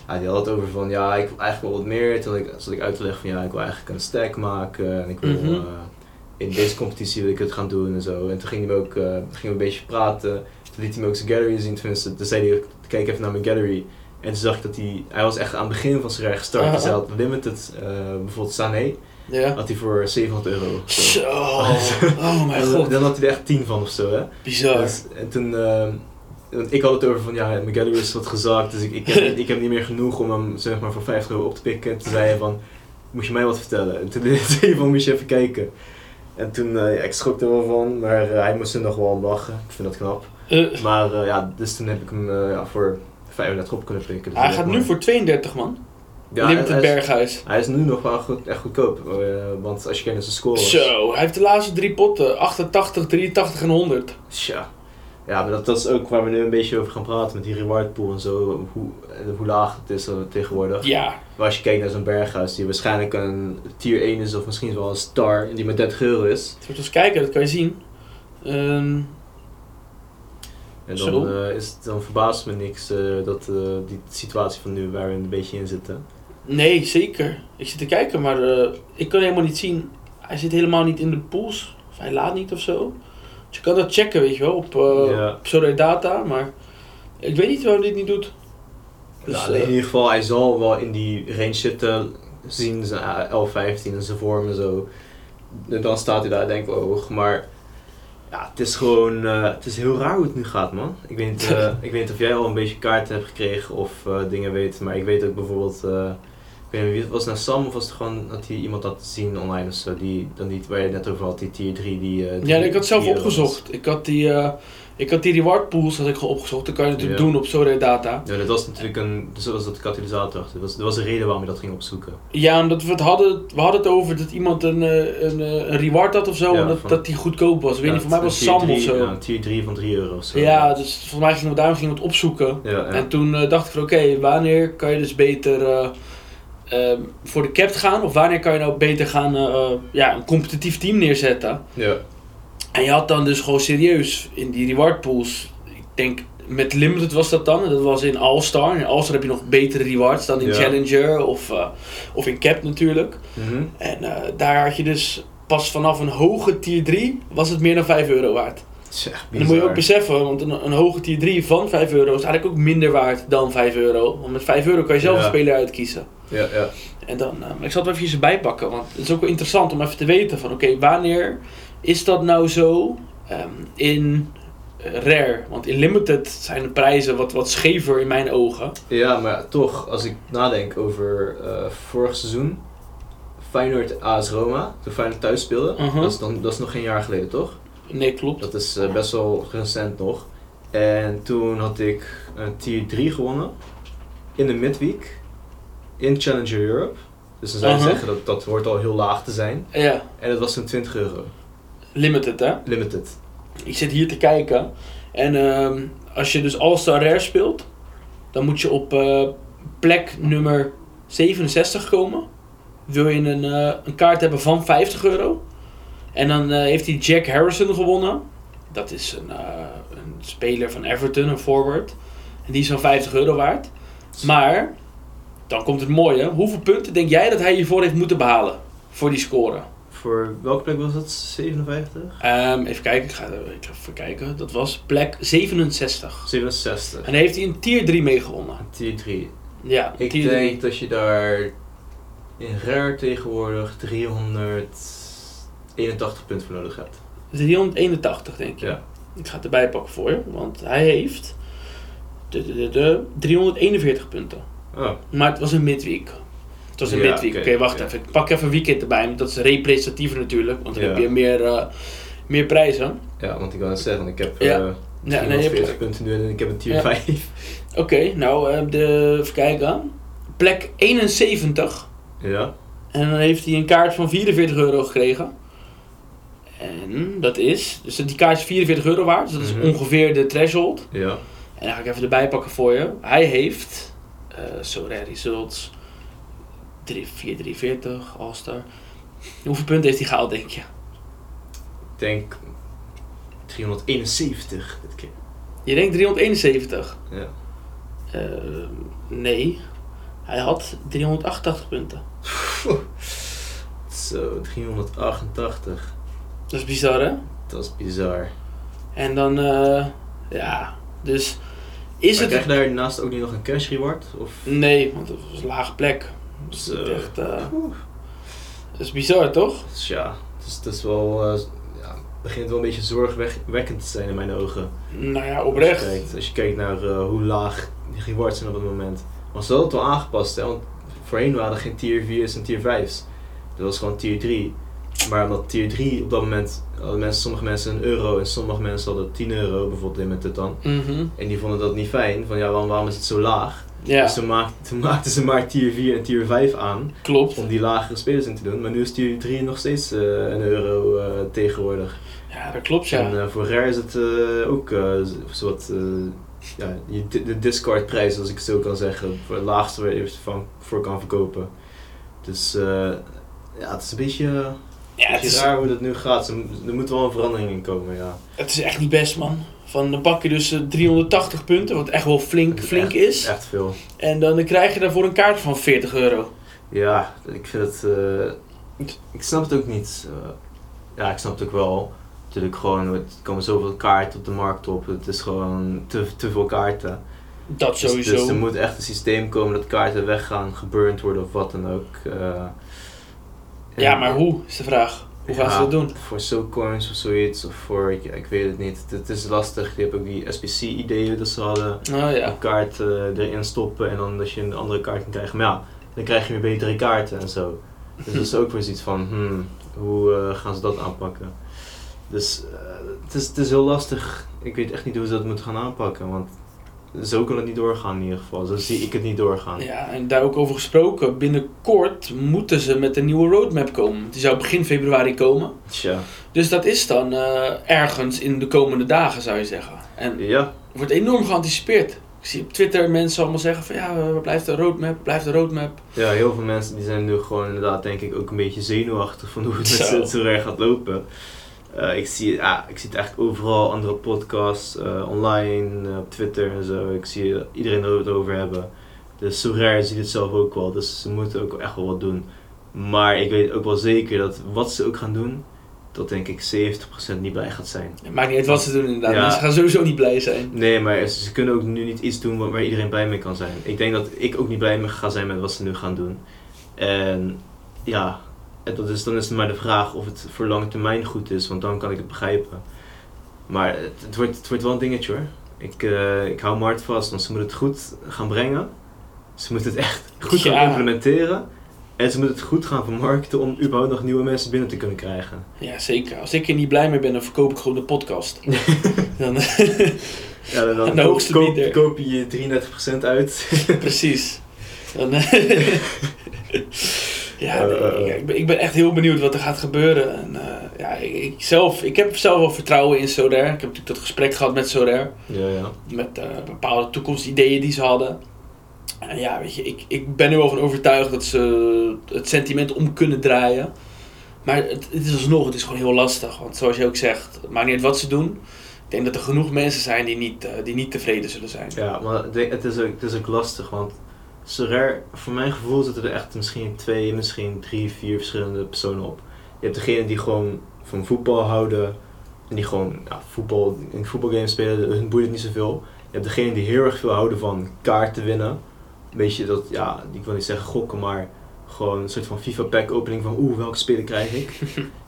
ja, die had het over van ja, ik wil eigenlijk wel wat meer. Toen ik, zat ik uit te leggen van ja, ik wil eigenlijk een stack maken en ik wil mm-hmm. uh, in deze competitie wil ik het gaan doen en zo. En toen ging hij ook, uh, ging we een beetje praten. Toen liet hij me ook zijn gallery zien, tenminste. Toen zei hij, kijk even naar mijn gallery. En toen zag ik dat hij, hij was echt aan het begin van zijn rij gestart. Dus hij had limited, uh, bijvoorbeeld Sané. Ja. Had hij voor zevenhonderd euro. Zo! So. Oh mijn god. Dan had hij er echt tien van of zo, hè? Bizar. Dus, en toen, uh, ik had het over van ja, mijn gallery is wat gezakt, dus ik, ik, heb, ik heb niet meer genoeg om hem zeg maar voor vijftig euro op te pikken. En toen zei hij van, moet je mij wat vertellen? En toen zei hij van, moet je even kijken. En toen, uh, ja, ik schrok er wel van, maar uh, hij moest er nog wel om lachen. Ik vind dat knap. Uh. Maar uh, ja, dus toen heb ik hem uh, ja, voor vijfendertig op kunnen pikken. Dus hij gaat maar... nu voor tweeëndertig, man. Ja, Neemt het Berghuis. Hij is nu nog wel goed, echt goedkoop, uh, want als je kijkt naar zijn score. Zo, hij heeft de laatste drie potten, achtentachtig, drieëntachtig en honderd. Tja. Ja, maar dat, dat is ook waar we nu een beetje over gaan praten met die rewardpool en zo, hoe, hoe laag het is tegenwoordig. Ja. Maar als je kijkt naar zo'n Berghuis die waarschijnlijk een tier één is of misschien wel een star die met dertig euro is. Moet je eens kijken, dat kan je zien. Um... En dan, uh, is het, dan verbaast me niks uh, dat uh, die situatie van nu waar we een beetje in zitten. Nee, zeker. Ik zit te kijken, maar uh, ik kan helemaal niet zien. Hij zit helemaal niet in de pools. Of hij laat niet of zo. Dus je kan dat checken, weet je wel, op, uh, ja. op Sorare Data. Maar ik weet niet waarom dit niet doet. Dus ja, in ieder geval, hij zal wel in die range zitten, zien zijn L vijftien en zijn vorm en zo. Dan staat hij daar denk ik hoog, maar ja, het is gewoon, uh, het is heel raar hoe het nu gaat, man. Ik weet niet, uh, ik weet niet of jij al een beetje kaarten hebt gekregen of uh, dingen weet, maar ik weet ook bijvoorbeeld, uh, ik weet niet, was het naar Sam of was het gewoon dat hij iemand had zien online of zo, die, dan die, waar je net over had, die tier drie die... Uh, die ja, ik had zelf opgezocht. Ik had die... Uh... Ik had die reward pools had ik gewoon opgezocht, dat kan je natuurlijk ja. doen op Sorare data. Ja, dat was natuurlijk een, dus dat was dat katalysator achter, dat, dat was de reden waarom je dat ging opzoeken. Ja, omdat we het hadden, we hadden het over dat iemand een, een, een reward had of zo, ja, en dat, van, dat die goedkoop was. Ik weet ja, niet, voor mij was Sam of zo. Ja, tier drie van drie euro of zo. Ja, dus volgens mij gingen we daarom gingen we het opzoeken. Ja, ja. En toen uh, dacht ik van oké, okay, wanneer kan je dus beter uh, uh, voor de cap gaan, of wanneer kan je nou beter gaan uh, ja, een competitief team neerzetten. Ja. En je had dan dus gewoon serieus in die reward pools, ik denk met Limited was dat dan, en dat was in All-Star. In All-Star heb je nog betere rewards dan in ja. Challenger of, uh, of in Cap natuurlijk. Mm-hmm. En uh, daar had je dus pas vanaf een hoge tier drie was het meer dan vijf euro waard. Ja, en dat moet je ook beseffen, want een, een hoge tier drie van vijf euro is eigenlijk ook minder waard dan vijf euro. Want met vijf euro kan je zelf ja. een speler uitkiezen. Ja, ja. En dan, uh, maar ik zal het even erbij pakken, want het is ook wel interessant om even te weten van oké, okay, wanneer... Is dat nou zo um, in Rare? Want in Limited zijn de prijzen wat, wat schever in mijn ogen. Ja, maar toch, als ik nadenk over uh, vorig seizoen, Feyenoord A S Roma, toen Feyenoord thuis speelde, uh-huh. dat, is dan, dat is nog geen jaar geleden, toch? Nee, klopt. Dat is uh, best wel recent nog. En toen had ik een tier drie gewonnen, in de midweek, in Challenger Europe. Dus dan zou je uh-huh. zeggen dat dat hoort al heel laag te zijn. Ja. En dat was een twintig euro. Limited, hè? Limited. Ik zit hier te kijken. En um, als je dus All-Star Rare speelt, dan moet je op uh, plek nummer zevenenzestig komen. Wil je een, uh, een kaart hebben van vijftig euro. En dan uh, heeft hij Jack Harrison gewonnen. Dat is een, uh, een speler van Everton, een forward. En die is zo'n vijftig euro waard. Maar, dan komt het mooie. Hoeveel punten denk jij dat hij hiervoor heeft moeten behalen? Voor die score? Voor welke plek was dat? zevenenvijftig? Um, even kijken, ik ga even kijken. Dat was plek zevenenzestig. zevenenzestig. En dan heeft hij een tier drie meegewonnen. Tier drie. Ja, ik tier denk drie. Dat je daar in Rare tegenwoordig driehonderdeenentachtig punten voor nodig hebt. driehonderdeenentachtig denk je? Ja. Ik ga het erbij pakken voor je, want hij heeft de, de, de, de driehonderdeenenveertig punten. Oh. Maar het was een midweek. Het was een ja, midweek. Oké, okay, wacht okay. even. Ik pak even weekend erbij, want dat is representatiever natuurlijk. Want dan ja. heb je meer, uh, meer prijzen. Ja, want ik wil net zeggen, ik heb ja. uh, ja, nee, veertig punten nu en ik heb een tier ja. vijf. Oké, okay, nou, uh, de, even kijken. Plek eenenzeventig. Ja. En dan heeft hij een kaart van vierenveertig euro gekregen. En dat is... Dus die kaart is vierenveertig euro waard. Dus dat mm-hmm. is ongeveer de threshold. Ja. En dan ga ik even erbij pakken voor je. Hij heeft... Uh, Sorare Results... vierhonderdvierenveertig, All-Star. Hoeveel punten heeft hij gehaald, denk je? Ik denk driehonderdeenenzeventig dit keer. Je denkt driehonderdeenenzeventig? Ja. Uh, nee. Hij had driehonderdachtentachtig punten. Zo, driehonderdachtentachtig. Dat is bizar, hè? Dat is bizar. En dan, uh, ja, dus... Is maar het... krijg je daarnaast ook niet nog een cash reward? Of? Nee, want het was een lage plek. Dus dat is echt, uh, dat is bizar, toch? Dus ja, dus dat is wel, uh, ja, begint wel een beetje zorgwekkend te zijn in mijn ogen. Nou ja, oprecht. Als je kijkt, als je kijkt naar uh, hoe laag die rewards zijn op het moment. Want ze hadden het wel aangepast, hè? Want voorheen waren er geen tier vier's en tier vijf's. Dat was gewoon tier drie. Maar omdat tier drie op dat moment hadden mensen, sommige mensen een euro en sommige mensen hadden tien euro, bijvoorbeeld met dit dan. Mm-hmm. En die vonden dat niet fijn, van ja, waarom, waarom is het zo laag? Ja. Dus toen, maakt, toen maakten ze maar tier vier en tier vijf aan. Klopt. Om die lagere spelers in te doen. Maar nu is tier drie nog steeds uh, een euro uh, tegenwoordig. Ja, dat klopt, ja. En uh, voor Rare is het uh, ook uh, een soort... Uh, ja, de discardprijs, als ik het zo kan zeggen. Voor het laagste waar je even van, voor kan verkopen. Dus uh, ja, het is een beetje... Uh, ja, het is raar hoe dat nu gaat. Er moet wel een verandering in komen, ja. Het is echt niet best, man. Van, dan pak je dus driehonderdtachtig punten, wat echt wel flink, flink echt, is. Echt veel. En dan krijg je daarvoor een kaart van veertig euro. Ja, ik vind het... Uh, ik, ik snap het ook niet. Uh, ja, ik snap het ook wel. Natuurlijk gewoon, er komen zoveel kaarten op de markt op. Het is gewoon te, te veel kaarten. Dat sowieso. Dus, dus er moet echt een systeem komen dat kaarten weggaan, geburnt worden of wat dan ook. Uh, ja, maar hoe is de vraag. Hoe ja, gaan ze dat doen? Voor soulcoins of zoiets, of voor, ik, ik weet het niet. Het is lastig, je hebt ook die S P C-ideeën dat ze hadden. Oh, ja. Een kaart uh, erin stoppen en dan dat je een andere kaart kan krijgen. Maar ja, dan krijg je weer betere kaarten en zo. Dus dat is ook weer zoiets van, hmm, hoe uh, gaan ze dat aanpakken? Dus uh, het, is, het is heel lastig. Ik weet echt niet hoe ze dat moeten gaan aanpakken, want zo kan het niet doorgaan in ieder geval. Zo zie ik het niet doorgaan. Ja, en daar ook over gesproken. Binnenkort moeten ze met een nieuwe roadmap komen. Die zou begin februari komen. Tja. Dus dat is dan uh, ergens in de komende dagen, zou je zeggen. En ja. Het wordt enorm geanticipeerd. Ik zie op Twitter mensen allemaal zeggen van ja, blijft de roadmap, blijft de roadmap. Ja, heel veel mensen die zijn nu gewoon inderdaad denk ik ook een beetje zenuwachtig van hoe het met Sorare gaat lopen. Uh, ik, zie, uh, ik zie het echt overal, andere podcasts, uh, online, uh, op Twitter en zo. Ik zie uh, iedereen er het over hebben. Dus Sorare ziet het zelf ook wel, dus ze moeten ook echt wel wat doen. Maar ik weet ook wel zeker dat wat ze ook gaan doen, dat denk ik zeventig procent niet blij gaat zijn. Het maakt niet uit wat ze doen inderdaad, ja. Mensen gaan sowieso niet blij zijn. Nee, maar ze kunnen ook nu niet iets doen waar iedereen blij mee kan zijn. Ik denk dat ik ook niet blij mee ga zijn met wat ze nu gaan doen. En ja... En dat is, dan is het maar de vraag of het voor lange termijn goed is, want dan kan ik het begrijpen. Maar het, het, wordt, het wordt wel een dingetje hoor. Ik, uh, ik hou me hard vast, want ze moeten het goed gaan brengen. Ze moeten het echt goed ja. gaan implementeren. En ze moeten het goed gaan vermarkten om überhaupt nog nieuwe mensen binnen te kunnen krijgen. Ja, zeker. Als ik er niet blij mee ben, dan verkoop ik gewoon de podcast. dan, ja, dan, dan, dan koop, koop, koop je drieëndertig procent uit. Precies. Dan, Ja, nee, ik, ben, ik ben echt heel benieuwd wat er gaat gebeuren. En, uh, ja, ik, ik, zelf, ik heb zelf wel vertrouwen in Sorare. Ik heb natuurlijk dat gesprek gehad met Sorare. Ja, ja. Met uh, bepaalde toekomstideeën die ze hadden. En ja, weet je, ik, ik ben er wel van overtuigd dat ze het sentiment om kunnen draaien. Maar het, het is alsnog, het is gewoon heel lastig. Want zoals je ook zegt, het maakt niet uit wat ze doen. Ik denk dat er genoeg mensen zijn die niet, uh, die niet tevreden zullen zijn. Ja, maar het is ook, het is ook lastig, want... Sorare, voor mijn gevoel zitten er echt misschien twee, misschien drie, vier verschillende personen op. Je hebt degene die gewoon van voetbal houden en die gewoon ja, voetbal, in voetbalgames spelen, hun boeit het niet zoveel. Je hebt degene die heel erg veel houden van kaarten winnen. Een beetje dat, ja, ik wil niet zeggen gokken, maar gewoon een soort van FIFA-pack opening van oeh, welke spelen krijg ik?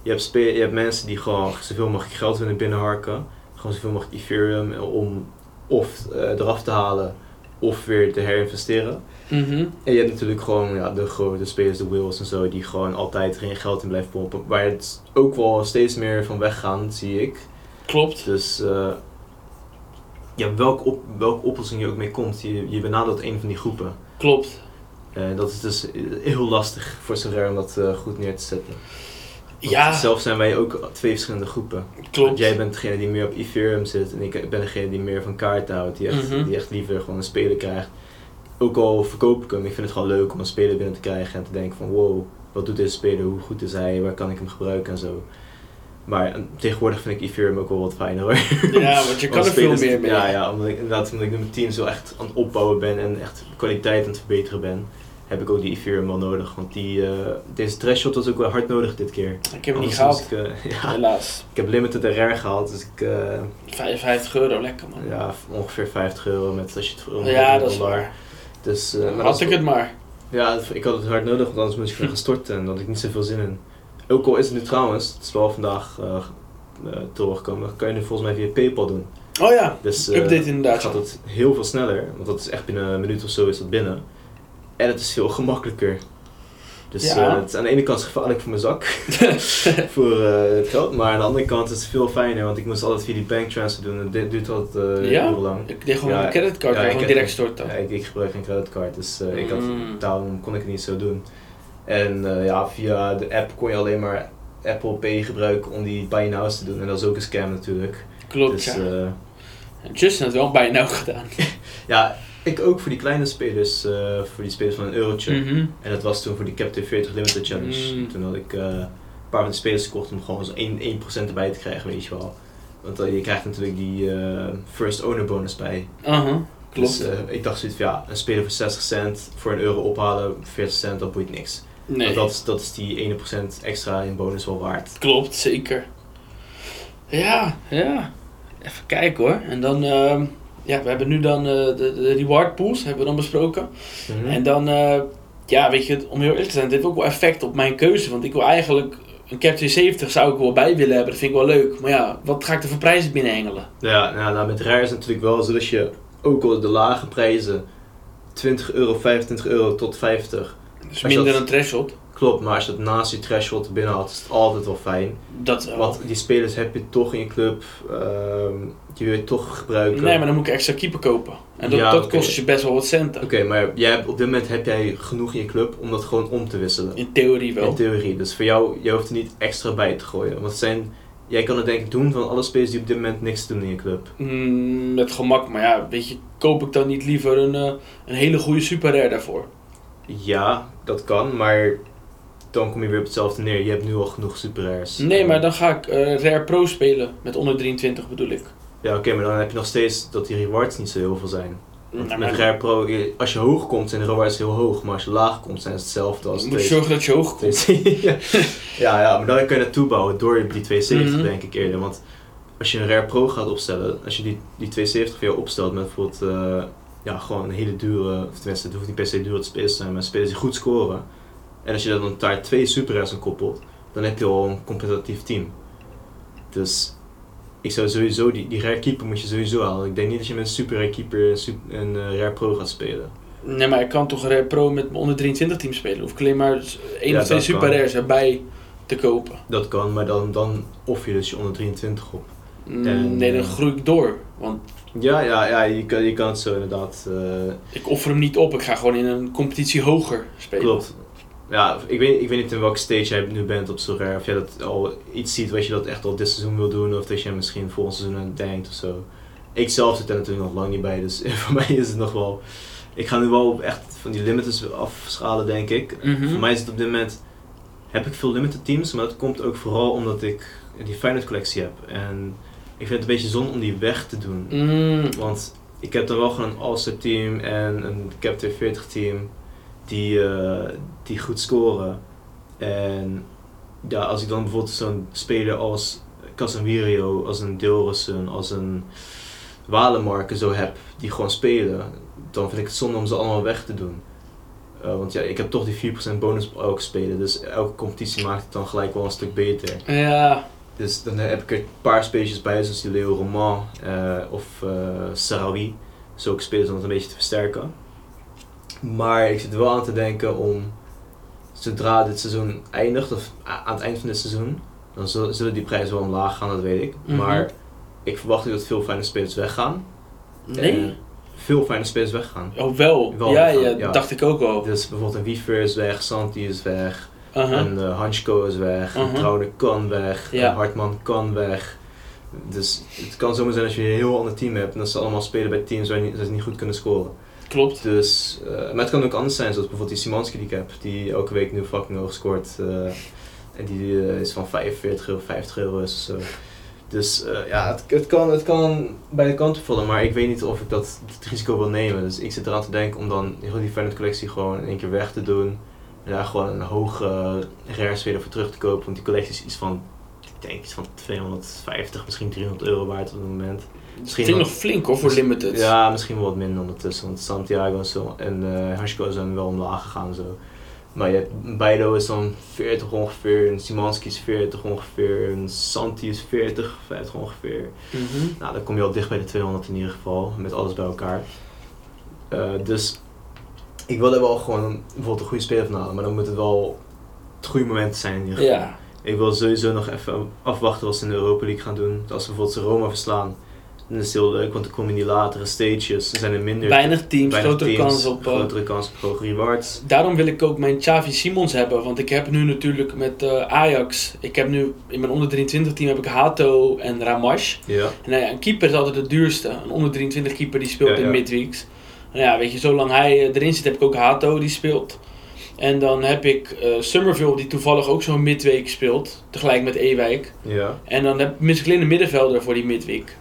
je, hebt spe- je hebt mensen die gewoon zoveel mogelijk geld willen binnenharken, gewoon zoveel mogelijk Ethereum om of uh, eraf te halen. Of weer te herinvesteren. Mm-hmm. En je hebt natuurlijk gewoon ja, de grote spelers, de wheels en zo, die gewoon altijd geen geld in blijven pompen. Waar het ook wel steeds meer van weggaan, zie ik. Klopt. Dus uh, ja, welke, op, welke oplossing je ook mee komt, je, je benadert een van die groepen. Klopt. Uh, dat is dus heel lastig voor Sorare om dat uh, goed neer te zetten. Want ja. Zelf zijn wij ook twee verschillende groepen. Klopt. Want jij bent degene die meer op Ethereum zit en ik ben degene die meer van kaarten houdt, die echt, mm-hmm. die echt liever gewoon een speler krijgt. Ook al verkoop ik hem, ik vind het gewoon leuk om een speler binnen te krijgen en te denken van wow, wat doet deze speler, hoe goed is hij, waar kan ik hem gebruiken en zo. Maar tegenwoordig vind ik Ethereum ook wel wat fijner hoor. Ja, want je kan want er veel meer mee. Ja, ja omdat, ik, inderdaad, omdat ik mijn team zo echt aan het opbouwen ben en echt kwaliteit aan het verbeteren ben. Heb ik ook die Ethereum wel nodig, want die, uh, deze trash shot was ook wel hard nodig dit keer. Ik heb hem niet gehaald, ik, uh, ja, helaas. Ik heb limited en rare gehaald, dus ik... Uh, vijfenvijftig euro, lekker man. Ja, ongeveer vijftig euro met als je het voor een ja, dat is waar. Dus, uh, had dat ik het maar. Ja, ik had het hard nodig, want anders moest ik weer gaan storten en daar had ik niet zoveel zin in. Ook al is het nu trouwens, het is wel vandaag uh, uh, doorgekomen, dat kan je nu volgens mij via PayPal doen. Oh ja, dus, uh, update inderdaad. Gaat het heel veel sneller, want dat is echt binnen een minuut of zo is dat binnen. En het is veel gemakkelijker. Dus ja. uh, het is aan de ene kant gevaarlijk voor mijn zak. voor uh, het geld. Maar aan de andere kant is het veel fijner. Want ik moest altijd via die banktransfer doen. En dit duurt altijd uh, ja? heel lang. Ik deed gewoon ja, een creditcard. Ja, ik gewoon direct storten. Ja, ik, ik gebruik geen creditcard. Dus uh, mm. ik had, daarom kon ik het niet zo doen. En uh, ja, via de app kon je alleen maar Apple Pay gebruiken om die buy now's te doen. En dat is ook een scam natuurlijk. Klopt, dus, ja. Uh, Justin had wel een buy now gedaan. ja. Ik ook voor die kleine spelers, uh, voor die spelers van een eurotje. Mm-hmm. En dat was toen voor die Captain veertig Limited Challenge. Mm. Toen had ik uh, een paar van de spelers gekocht om gewoon zo'n één procent erbij te krijgen, weet je wel. Want uh, je krijgt natuurlijk die uh, first owner bonus bij. Uh-huh. Klopt. Dus uh, ik dacht zoiets van ja, een speler voor zestig cent, voor een euro ophalen, veertig cent, dat boeit niks. Nee. Want dat is, dat is die één procent extra in bonus wel waard. Klopt, zeker. Ja, ja. Even kijken hoor. En dan... Uh... ja, we hebben nu dan uh, de, de reward pools, hebben we dan besproken. Mm-hmm. En dan, uh, ja, weet je, om heel eerlijk te zijn, dit heeft ook wel effect op mijn keuze. Want ik wil eigenlijk, een Captain zeventig zou ik wel bij willen hebben, dat vind ik wel leuk. Maar ja, wat ga ik er voor prijzen binnen engelen? Ja, nou, nou met Rare is het natuurlijk wel zo dat je, ook al de lage prijzen, twintig euro, vijfentwintig euro tot vijftig. Dat is minder dan threshold. Klopt, maar als je dat naast die threshold binnen had, is het altijd wel fijn. Dat, oh. Want die spelers heb je toch in je club, um, die wil je toch gebruiken. Nee, maar dan moet ik extra keeper kopen. En dat, ja, dat okay. kost je best wel wat centen. Oké, okay, maar jij hebt, op dit moment heb jij genoeg in je club om dat gewoon om te wisselen. In theorie wel. In theorie, dus voor jou, jij hoeft er niet extra bij te gooien. Want het zijn, jij kan het denk ik doen van alle spelers die op dit moment niks doen in je club. Mm, met gemak, maar ja, weet je, koop ik dan niet liever een, uh, een hele goede super rare daarvoor? Ja, dat kan, maar dan kom je weer op hetzelfde neer. Je hebt nu al genoeg super rares. Nee, maar dan ga ik uh, Rare Pro spelen met onder drieëntwintig bedoel ik. Ja, oké, okay, maar dan heb je nog steeds dat die rewards niet zo heel veel zijn. Want nou, met maar... Rare Pro, als je hoog komt zijn de rewards heel hoog, maar als je laag komt zijn het hetzelfde als je moet deze... zorgen dat je hoog komt. ja, ja, maar dan kun je dat toebouwen door die tweeënzeventig mm-hmm. denk ik eerder. Want als je een Rare Pro gaat opstellen, als je die, die tweeënzeventig weer opstelt met bijvoorbeeld... Uh, ja, gewoon een hele dure, of tenminste, het hoeft niet per se dure spelers te zijn, maar spelers die goed scoren. En als je dan daar twee super rares aan koppelt, dan heb je al een competitief team. Dus ik zou sowieso, die, die rare keeper moet je sowieso halen. Ik denk niet dat je met een super rare keeper een uh, rare pro gaat spelen. Nee, maar ik kan toch een rare pro met mijn onder drieëntwintig team spelen? Hoef ik alleen maar één ja, of twee super rares erbij te kopen? Dat kan, maar dan, dan of je dus je onder drieëntwintig op. En, nee, dan groei ik door. Want ja, ja, ja je, kan, je kan het zo inderdaad. Uh... Ik offer hem niet op, ik ga gewoon in een competitie hoger spelen. Klopt. Ja, ik weet, ik weet niet in welke stage jij nu bent op Sorare. Of jij dat al iets ziet wat je dat echt al dit seizoen wil doen, of dat je misschien volgend seizoen aan denkt of zo. Ik zelf zit er natuurlijk nog lang niet bij, dus voor mij is het nog wel. Ik ga nu wel echt van die limiters afschalen, denk ik. Mm-hmm. Voor mij is het op dit moment. Heb ik veel limited teams, maar dat komt ook vooral omdat ik die Feyenoord collectie heb. En ik vind het een beetje zonde om die weg te doen. Mm. Want ik heb dan wel gewoon een all-star team en een Captain veertig team die, uh, die goed scoren. En ja, als ik dan bijvoorbeeld zo'n speler als Casemiro, als een Dilrosun, als een Walemarken zo heb die gewoon spelen, dan vind ik het zonde om ze allemaal weg te doen. Uh, want ja, ik heb toch die vier procent bonus op elke speler, dus elke competitie maakt het dan gelijk wel een stuk beter. Ja. Dus dan heb ik er een paar speeltjes bij, zoals die Leo Roman uh, of uh, Sarawi. Dus ook spelers om het een beetje te versterken. Maar ik zit er wel aan te denken om, zodra dit seizoen eindigt, of aan het eind van dit seizoen, dan zullen die prijzen wel omlaag gaan, dat weet ik. Mm-hmm. Maar ik verwacht ook dat veel fijne spelers weggaan. Nee? En veel fijne spelers weggaan. Oh, wel? wel ja, ja, ja, dacht ik ook wel. Dus bijvoorbeeld een Wiefer is weg, Santi is weg. Uh-huh. En uh, Hansko is weg, uh-huh. Trouwner kan weg, ja. Hartman kan weg. Dus het kan zomaar zijn dat je een heel ander team hebt en dat ze allemaal spelen bij teams waar ze niet goed kunnen scoren. Klopt. Dus, uh, maar het kan ook anders zijn, zoals bijvoorbeeld die Szymański die ik heb, die elke week nu fucking hoog scoort. Uh, en die uh, is van vijfenveertig euro, vijftig euro of zo. Dus uh, ja, het, het, kan, het kan bij de kant vallen, maar ik weet niet of ik dat het risico wil nemen. Dus ik zit eraan te denken om dan heel die Feyenoord collectie gewoon in één keer weg te doen. En daar gewoon een hoge uh, rare speler voor terug te kopen, want die collectie is iets van, ik denk iets van tweehonderdvijftig, misschien driehonderd euro waard op het moment. Misschien het nog flink hoor voor limited. Ja, misschien wel wat minder ondertussen, want Santiago zo, en uh, Hartman zijn wel omlaag gegaan zo. Maar je hebt, Bijlow is dan veertig ongeveer, en Szymański is veertig ongeveer, en Santi is veertig, vijftig ongeveer. Mm-hmm. Nou, dan kom je al dicht bij de tweehonderd in ieder geval, met alles bij elkaar. Uh, dus ik wil er wel gewoon bijvoorbeeld een goede speler van halen, maar dan moet het wel het goede moment zijn in ieder geval. Ja. Ik wil sowieso nog even afwachten wat ze in de Europa League gaan doen. Als ze bijvoorbeeld ze Roma verslaan, dan is het heel leuk, want dan kom je in die latere stages. Dan zijn er minder weinig teams, weinig grotere, teams kans op, grotere kans op hoge rewards. Daarom wil ik ook mijn Xavi Simons hebben, want ik heb nu natuurlijk met uh, Ajax, ik heb nu in mijn onder drieëntwintig team heb ik Hato en Ramas. Ja. En uh, een keeper is altijd de duurste, een onder drieëntwintig keeper die speelt ja, ja. in midweeks. Ja, weet je, zolang hij erin zit heb ik ook Hato die speelt. En dan heb ik uh, Summerville die toevallig ook zo'n midweek speelt, tegelijk met Ewijk. Ja. En dan heb, mis ik alleen een middenvelder voor die midweek.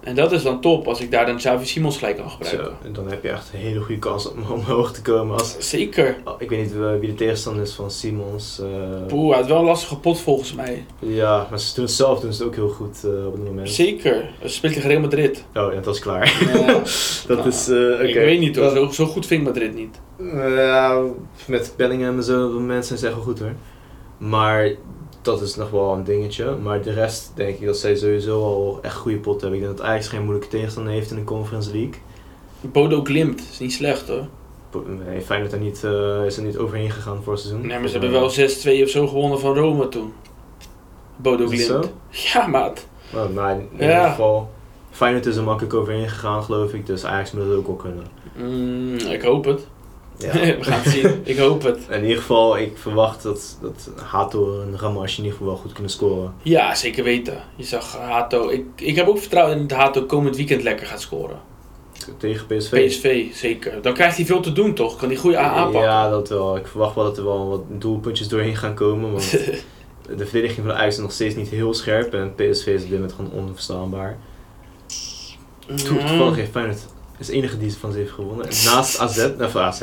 En dat is dan top als ik daar dan Xavi Simons gelijk kan gebruiken. Zo, en dan heb je echt een hele goede kans om omhoog te komen. Als, Zeker. Oh, ik weet niet wie de tegenstander is van Simons. Uh... Poeh, het is wel een lastige pot volgens mij. Ja, maar ze doen het zelf, doen ze het ook heel goed uh, op het moment. Zeker. Ze speelt tegen Real Madrid. Oh, ja, dat is klaar. Ja. dat nou, is, uh, okay. Ik weet niet hoor, zo, zo goed vind ik Madrid niet. Ja, uh, met Bellingham en zo op het moment zijn ze echt wel goed hoor. Maar... dat is nog wel een dingetje, maar de rest denk ik dat zij sowieso al echt goede pot hebben. Ik denk dat Ajax geen moeilijke tegenstander heeft in de Conference League. Bodo Glimt, is niet slecht hoor. Nee, Feyenoord er niet, uh, is er niet overheen gegaan voor het seizoen. Nee, maar ze hebben wel zes twee of zo gewonnen van Roma toen. Bodo Glimt. Zo? Ja, maat. Nou, maar in ieder ja. geval, Feyenoord is er makkelijk overheen gegaan geloof ik, dus Ajax moet dat ook wel kunnen. Mm, ik hoop het. Ja. We gaan het zien, ik hoop het. In ieder geval, ik verwacht dat, dat Hato en Ramas in ieder geval wel goed kunnen scoren. Ja, zeker weten. Je zag Hato. Ik, ik heb ook vertrouwen in dat Hato komend weekend lekker gaat scoren. Tegen P S V? P S V, zeker. Dan krijgt hij veel te doen toch? Kan hij goede aanpakken? Ja, dat wel. Ik verwacht wel dat er wel wat doelpuntjes doorheen gaan komen. Want de verdediging van de Ajax is nog steeds niet heel scherp. En P S V is op dit moment gewoon onverstaanbaar. Mm. Toevallig heeft Feyenoord... is de enige die van ze heeft gewonnen. Naast A Z, of A Z,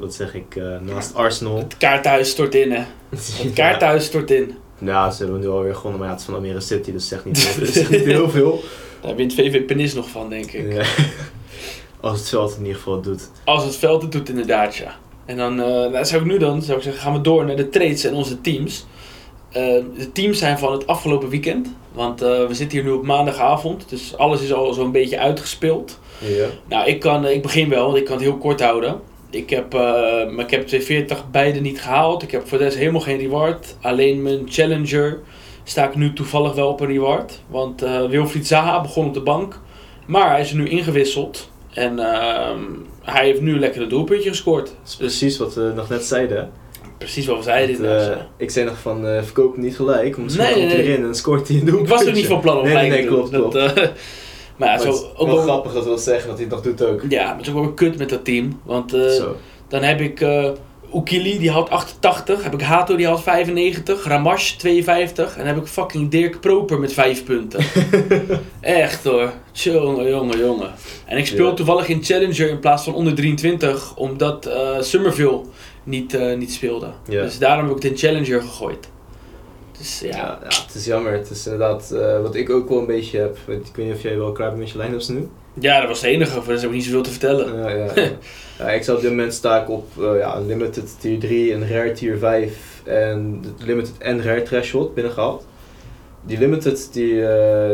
wat zeg ik, uh, naast Arsenal. Het kaarthuis stort in, hè. Het kaarthuis stort in. Nou, ze hebben nu alweer gewonnen, maar ja, het is van Almere City, dus zegt niet, zeg niet heel veel. Daar wint V V Penis nog van, denk ik. Ja. Als het veld het in ieder geval doet. Als het veld het doet, inderdaad, ja. En dan, uh, nou, zou ik nu dan, zou ik zeggen, gaan we door naar de trades en onze teams. Uh, de teams zijn van het afgelopen weekend, want uh, we zitten hier nu op maandagavond, dus alles is al zo'n beetje uitgespeeld. Ja. Nou, ik, kan, ik begin wel, want ik kan het heel kort houden. Ik heb, uh, maar ik heb tweehonderdveertig beide niet gehaald. Ik heb voor de rest helemaal geen reward. Alleen mijn challenger sta ik nu toevallig wel op een reward. Want uh, Wilfried Zaha begon op de bank. Maar hij is er nu ingewisseld. En uh, hij heeft nu lekker een doelpuntje gescoord. Dat is precies wat we nog net zeiden. Precies wat we zeiden. Want, uh, ik zei nog van, uh, verkoop hem niet gelijk. Want nee, nee, nee. En dan scoort hij een doelpuntje. Ik was er niet van plan om nee, gelijk nee, nee, klopt, klopt. Dat, uh, Maar, ja, maar het is ook wel grappig dat we dat zeggen, dat hij het nog doet ook. Ja, maar het is ook wel kut met dat team. Want uh, dan heb ik uh, Ukili, die had achtentachtig. Heb ik Hato, die had vijfennegentig. Ramas, tweeënvijftig. En heb ik fucking Dirk Proper met vijf punten. Echt hoor. Jongen, jongen, jongen. En ik speel ja. toevallig in Challenger in plaats van onder drieëntwintig. Omdat uh, Summerville niet, uh, niet speelde. Ja. Dus daarom heb ik het in Challenger gegooid. Dus, ja. Ja, ja, het is jammer. Het is inderdaad uh, wat ik ook wel een beetje heb. Ik weet niet of jij wel klaar bent met je line-ups nu? Ja, dat was de enige. Voor dat is ook niet zoveel te vertellen. Ja, ja, ja. ja, ik zou op dit moment sta ik op uh, ja, Limited Tier drie en Rare Tier vijf. En Limited en Rare Threshold binnengehaald. Die Limited die, uh,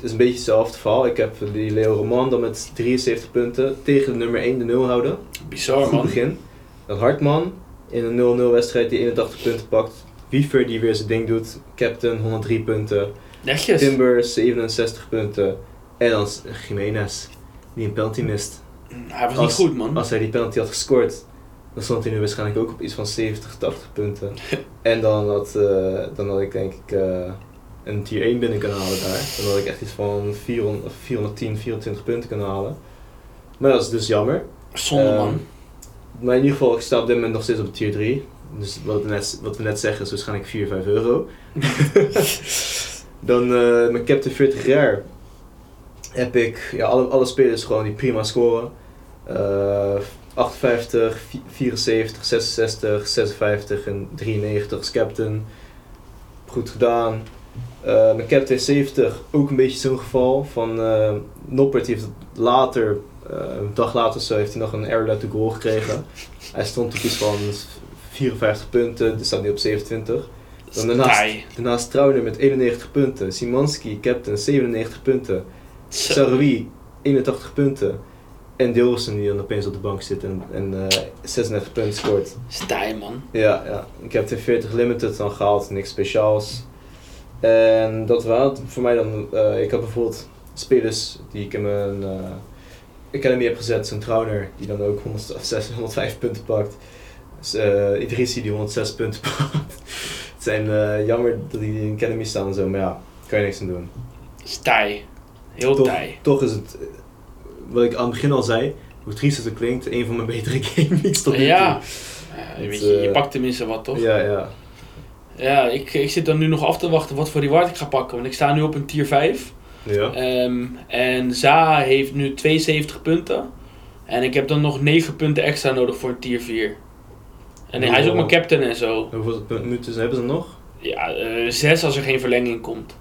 is een beetje hetzelfde verhaal. Ik heb die Leo Roman dan met drieënzeventig punten tegen de nummer één de nul houden. Bizar goed man. Begin. Dan Hartman in een nul nul wedstrijd die eenentachtig punten pakt. Wiefer die weer zijn ding doet, Captain honderddrie punten, Netjes. Timber zevenenzestig punten en dan Jiménez die een penalty mist. Hij was als, niet goed man. Als hij die penalty had gescoord, dan stond hij nu waarschijnlijk ook op iets van zeventig, tachtig punten. en dan had, uh, dan had ik denk ik uh, een tier één binnen kunnen halen daar. Dan had ik echt iets van vierhonderd, vierhonderdtien, vierentwintig punten kunnen halen. Maar dat is dus jammer. Zonde um, man. Maar in ieder geval, ik sta op dit moment nog steeds op tier drie. Dus wat we, net, wat we net zeggen is waarschijnlijk vier, vijf euro. Dan uh, mijn Captain veertig Rare heb ik ja, alle, alle spelers gewoon die prima scoren. Uh, achtenvijftig, vierenzeventig, zesenzestig, zesenvijftig en drieënnegentig als Captain. Goed gedaan. Uh, mijn Captain zeventig, ook een beetje zo'n geval. Van uh, Noppert heeft het later, uh, een dag later zo, heeft hij nog een error to goal gekregen. Hij stond op iets van... vierenvijftig punten, dus staat nu op zevenentwintig. Dan daarnaast, daarnaast Trouwner met eenennegentig punten, Szymański, Captain, zevenennegentig punten, Sarwi, eenentachtig punten en Dilsen die dan opeens op de bank zit en, en uh, zesendertig punten scoort. Stij man. Ja, ja. Ik heb de veertig Limited dan gehaald, niks speciaals. En dat waren voor mij dan, uh, ik had bijvoorbeeld spelers die ik in mijn uh, academy heb gezet, zo'n Trouwner die dan ook honderdvijf punten pakt. Dus, uh, Idrissi die honderdzes punten pakt. Het zijn uh, jammer dat die in de academy staan en zo, maar ja, kan je niks aan doen. Stij. Heel toch, tij. Toch is het, wat ik aan het begin al zei, hoe triest het er klinkt, een van mijn betere gameweeks tot nu toe. Ja, uh, weet je, uh, je pakt tenminste wat toch? Ja, ja. Ja, ik, ik zit dan nu nog af te wachten wat voor reward ik ga pakken, want ik sta nu op een tier vijf. Ja. Um, en Zaha heeft nu tweeënzeventig punten. En ik heb dan nog negen punten extra nodig voor een tier vier. En nee, hij is ook mijn captain en zo. Hoeveel minuten hebben ze nog? Ja, uh, zes als er geen verlenging komt.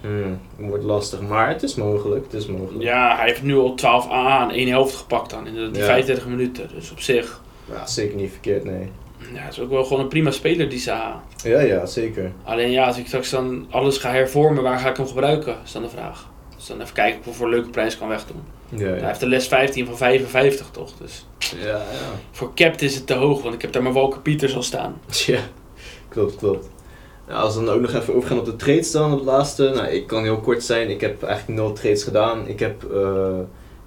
Hmm, wordt lastig, maar het is mogelijk, het is mogelijk. Ja, hij heeft nu al twaalf aan, één helft gepakt dan, in de ja. vijfendertig minuten, dus op zich. Ja, zeker niet verkeerd, nee. Ja, het is ook wel gewoon een prima speler, die Zaha. Ja, ja, zeker. Alleen ja, als ik straks dan alles ga hervormen, waar ga ik hem gebruiken, is dan de vraag. Dus dan even kijken of ik voor een leuke prijs kan wegdoen. Ja, ja. Hij heeft de les vijftien van vijfenvijftig, toch? Dus ja, ja. Voor capt is het te hoog, want ik heb daar mijn Walker Peters al staan. Ja, klopt, klopt. Nou, als we dan ook nog even overgaan op de trades dan, op het laatste. Nou, ik kan heel kort zijn, ik heb eigenlijk nul trades gedaan. Ik heb uh,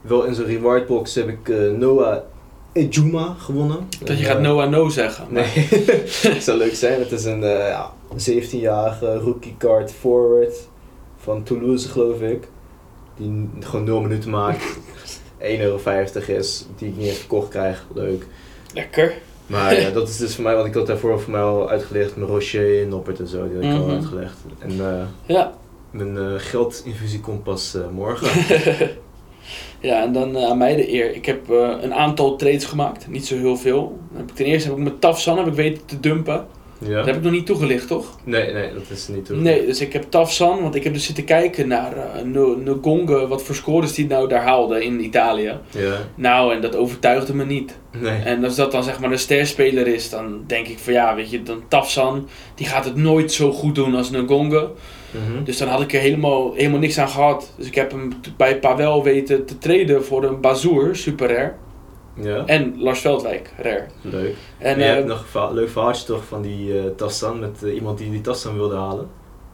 wel in zo'n rewardbox heb ik uh, Noah Ejuma gewonnen. Dat en, je gaat uh, Noah No zeggen. Maar. Nee, dat zou leuk zijn. Het is een uh, ja, zeventienjarige rookie card forward van Toulouse, geloof ik. Die gewoon nul minuten maakt. één euro vijftig is, die ik niet eens verkocht krijg. Leuk. Lekker. Maar ja, dat is dus voor mij, want ik had daarvoor voor mij al uitgelegd, mijn Roger, Noppert en zo, die had ik mm-hmm. al uitgelegd. En uh, ja. mijn uh, geldinfusie komt pas uh, morgen. Ja, en dan uh, aan mij de eer. Ik heb uh, een aantal trades gemaakt, niet zo heel veel. Heb ik ten eerste heb ik mijn Tafsan heb ik weten te dumpen. Ja. Dat heb ik nog niet toegelicht, toch? Nee, nee, dat is niet toegelicht. Nee, dus ik heb Tafsan, want ik heb dus zitten kijken naar uh, Nogonge, wat voor scores die nou daar haalde in Italië. Ja. Nou, en dat overtuigde me niet. Nee. En als dat dan zeg maar een sterspeler is, dan denk ik van ja, weet je, dan Tafsan, die gaat het nooit zo goed doen als Nogonge. Mm-hmm. Dus dan had ik er helemaal, helemaal niks aan gehad. Dus ik heb hem bij Pavel weten te traden voor een Bazoer, super rare. Ja. En Lars Veldwijk, rare. Leuk. En je uh, hebt nog een va- leuk verhaaltje toch van die uh, Tafsan, met uh, iemand die die Tafsan wilde halen.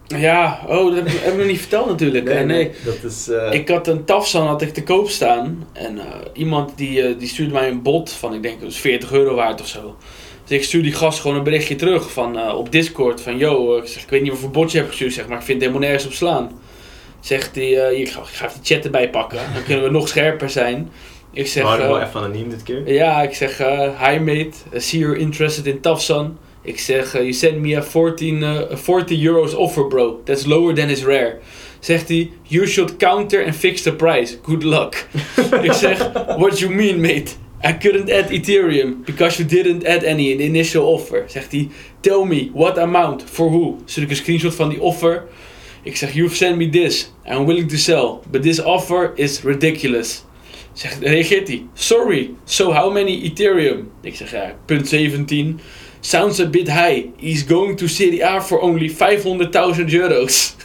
Ja, oh, dat heb ik nog niet verteld natuurlijk. Nee, nee, nee. Dat is, uh... ik had een Tafsan had ik te koop staan en uh, iemand die, uh, die stuurde mij een bod van ik denk dat is veertig euro waard of zo. Dus ik stuur die gast gewoon een berichtje terug van, uh, op Discord van yo, uh, ik, zeg, ik weet niet wat voor botje je hebt gestuurd, zeg, maar ik vind het helemaal nergens op slaan. Zegt hij, uh, ik, ik ga even de chat erbij pakken, dan kunnen we nog scherper zijn. Ik zeg, maar wel uh, even anoniem dit keer. Ja, ik zeg, uh, hi mate, I see you're interested in Tafsan. Ik zeg, uh, you send me a veertien, uh, forty euros offer bro, that's lower than is rare. Zegt hij, you should counter and fix the price, good luck. Ik zeg, what you mean mate, I couldn't add Ethereum, because you didn't add any in the initial offer. Zegt hij, tell me, what amount, for who. Zet ik een screenshot van die offer. Ik zeg, you've sent me this, I'm willing to sell, but this offer is ridiculous. Zegt, reageert hij, sorry, so how many Ethereum? Ik zeg, ja, punt zeventien. Sounds a bit high. He's going to Serie A for only vijfhonderdduizend euro's.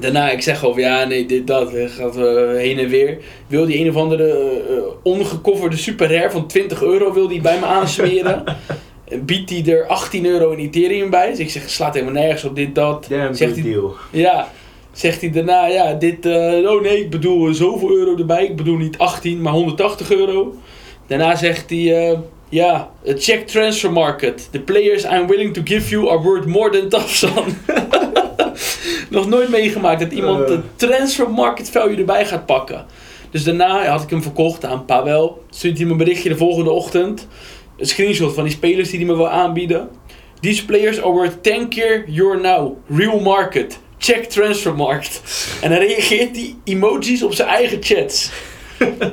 Daarna, ik zeg over, ja, nee, dit, dat, gaat uh, heen en weer. Wil die een of andere uh, ongekofferde super rare van twintig euro wil die bij me aansmeren. Biedt hij er achttien euro in Ethereum bij. Dus ik zeg, slaat helemaal nergens op dit, dat. Damn, zegt hij, deal. Ja. Zegt hij daarna, ja, dit, uh, oh nee, ik bedoel uh, zoveel euro erbij. Ik bedoel niet achttien, maar honderdtachtig euro. Daarna zegt hij, uh, ja, check transfer market. The players I'm willing to give you are worth more than Tafsan. Nog nooit meegemaakt dat iemand de transfer market value erbij gaat pakken. Dus daarna had ik hem verkocht aan Pavel. Stuurt hij me een berichtje de volgende ochtend. Een screenshot van die spelers die hij me wil aanbieden. These players are worth ten k you're now. Real market. Check transfer market. En dan reageert hij emojis op zijn eigen chats.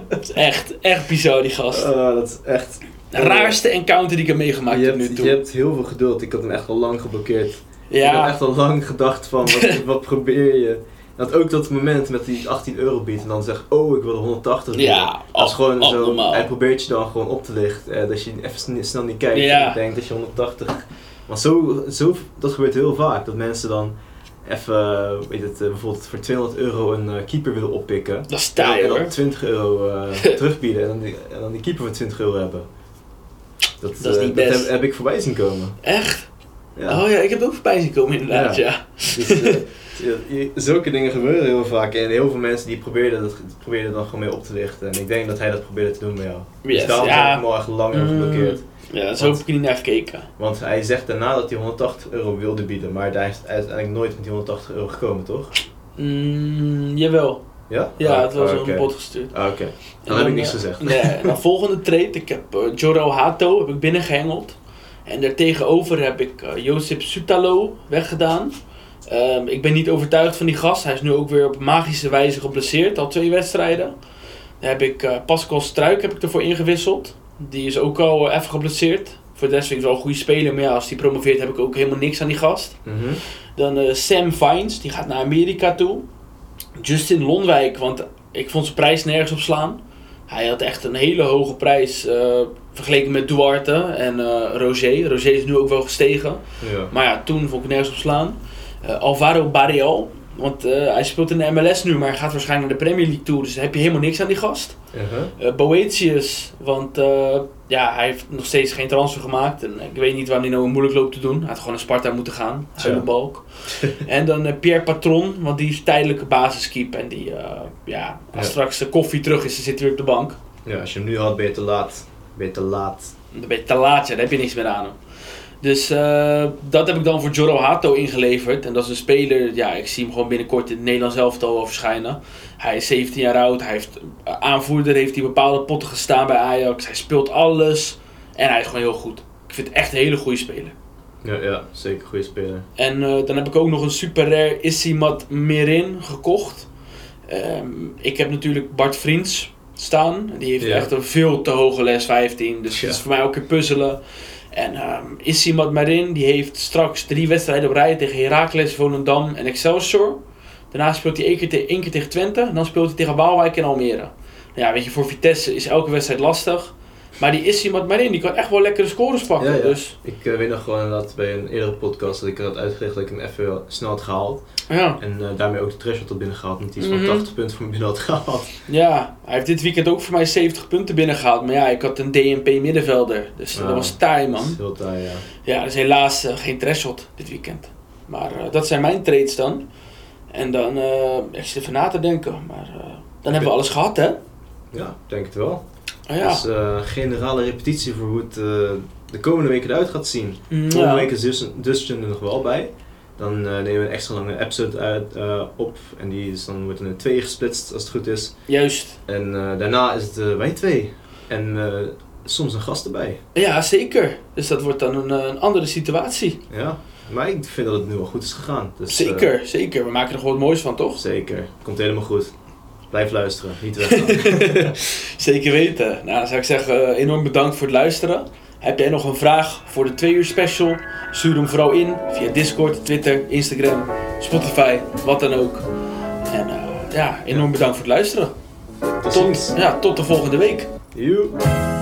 Dat is echt, echt bizar die gast. Uh, dat is echt... De raarste encounter die ik heb meegemaakt tot nu toe. Je hebt heel veel geduld. Ik had hem echt al lang geblokkeerd. Ja. Ik had echt al lang gedacht van, wat, wat probeer je? Dat ook dat moment met die achttien euro biedt en dan zegt, oh ik wil de honderdtachtig bieden. Ja, dat is gewoon op, zo, op, hij probeert je dan gewoon op te lichten. Eh, dat je even snel niet kijkt ja. en denkt dat je honderdtachtig... Want zo, zo, dat gebeurt heel vaak, dat mensen dan... Even, weet het, bijvoorbeeld voor tweehonderd euro een uh, keeper willen oppikken. Dat is taai, hoor. En dan twintig euro uh, terugbieden en dan, die, en dan die keeper voor twintig euro hebben. Dat, dat is niet best. Dat heb, heb ik voorbij zien komen. Echt? Ja. Oh ja, ik heb het ook voorbij zien komen inderdaad, ja. ja. Dus, uh, zulke dingen gebeuren heel vaak en heel veel mensen die probeerden dat probeerden dan gewoon mee op te lichten. En ik denk dat hij dat probeerde te doen met jou. Yes, dus daarom ja. heb ik hem al echt langer geblokkeerd. Ja, zo heb ik er niet naar gekeken. Want hij zegt daarna dat hij honderdtachtig euro wilde bieden, maar hij is uiteindelijk nooit met die honderdtachtig euro gekomen, toch? Mm, jawel. Ja? Ja, oh, het was oh, okay. een bot gestuurd. Oh, oké. Okay. Dan, dan heb ik niks uh, gezegd. Nee, en de volgende trade, ik heb uh, Joro Hato heb ik binnengehengeld. En daartegenover heb ik uh, Josip Sutalo weggedaan. Um, ik ben niet overtuigd van die gast. Hij is nu ook weer op magische wijze geblesseerd. Al twee wedstrijden. Daar heb ik uh, Pascal Struik heb ik ervoor ingewisseld. Die is ook al uh, even geblesseerd. Voor Deswegen is wel een goede speler. Maar ja, als die promoveert heb ik ook helemaal niks aan die gast. Mm-hmm. Dan uh, Sam Vines. Die gaat naar Amerika toe. Justin Lonwijk. Want ik vond zijn prijs nergens op slaan. Hij had echt een hele hoge prijs uh, vergeleken met Duarte en uh, Roger. Roger is nu ook wel gestegen. Ja. Maar ja, toen vond ik nergens op slaan. Uh, Alvaro Barreal, want uh, hij speelt in de M L S nu, maar hij gaat waarschijnlijk naar de Premier League toe, dus daar heb je helemaal niks aan die gast. Uh-huh. Uh, Boetius, want uh, ja, hij heeft nog steeds geen transfer gemaakt en ik weet niet waarom hij nou moeilijk loopt te doen. Hij had gewoon naar Sparta moeten gaan, uit de balk. En dan uh, Pierre Patron, want die is tijdelijke basiskeep en die, uh, ja, als ja. straks de koffie terug is, dan zit hij weer op de bank. Ja, als je hem nu had, ben je te laat. Ben je te laat. Dan ben je te laat, ja, daar heb je niks meer aan hem. Dus uh, dat heb ik dan voor Joro Hato ingeleverd. En dat is een speler, ja, ik zie hem gewoon binnenkort in het Nederlands elftal wel verschijnen. Hij is zeventien jaar oud, hij heeft aanvoerder, heeft hij bepaalde potten gestaan bij Ajax. Hij speelt alles en hij is gewoon heel goed. Ik vind het echt een hele goede speler. Ja, ja, zeker een goede speler. En uh, dan heb ik ook nog een super rare Issimat Merin gekocht. Um, ik heb natuurlijk Bart Vriends staan. Die heeft ja. echt een veel te hoge les vijftien, dus ja. dat is voor mij ook een puzzelen. En um, Issimat Merin, die heeft straks drie wedstrijden op rij tegen Heracles, Volendam en Excelsior. Daarna speelt hij één keer, te- één keer tegen Twente en dan speelt hij tegen Waalwijk en Almere. Nou ja, weet je, voor Vitesse is elke wedstrijd lastig. Maar die Issimat Merin, die kan echt wel lekkere scores pakken. Ja, ja. Dus. Ik uh, weet nog gewoon dat bij een eerdere podcast dat ik had uitgelegd dat ik hem even snel had gehaald. Ja. En uh, daarmee ook de threshold had binnengehaald, want die is mm-hmm. van tachtig punten voor me binnen had gehaald. Ja, hij heeft dit weekend ook voor mij zeventig punten binnengehaald. Maar ja, ik had een D N P middenvelder, dus ah, dat was taai, man. Dat is heel taai, ja. Ja, dus helaas uh, geen threshold dit weekend. Maar uh, dat zijn mijn trades dan. En dan, uh, ik zit even na te denken, maar uh, dan ben... hebben we alles gehad, hè? Ja, denk het wel. Oh ja. Dus uh, generale repetitie voor hoe het uh, de komende weken eruit gaat zien. Ja. Komende weken is dus, dus er nog wel bij. Dan uh, nemen we een extra lange episode uit, uh, op. En die is dan wordt in tweeën gesplitst als het goed is. Juist. En uh, daarna is het uh, wij twee. En uh, soms een gast erbij. Ja, zeker. Dus dat wordt dan een, een andere situatie. Ja. Maar ik vind dat het nu wel goed is gegaan. Dus, zeker, uh, zeker. We maken er gewoon wat moois van, toch? Zeker. Komt helemaal goed. Blijf luisteren, niet weggaan. Zeker weten. Nou, zou ik zeggen, enorm bedankt voor het luisteren. Heb jij nog een vraag voor de twee uur special? Stuur hem vooral in via Discord, Twitter, Instagram, Spotify, wat dan ook. En uh, ja, enorm ja. bedankt voor het luisteren. Tot, tot, ja, tot de volgende week. Joe.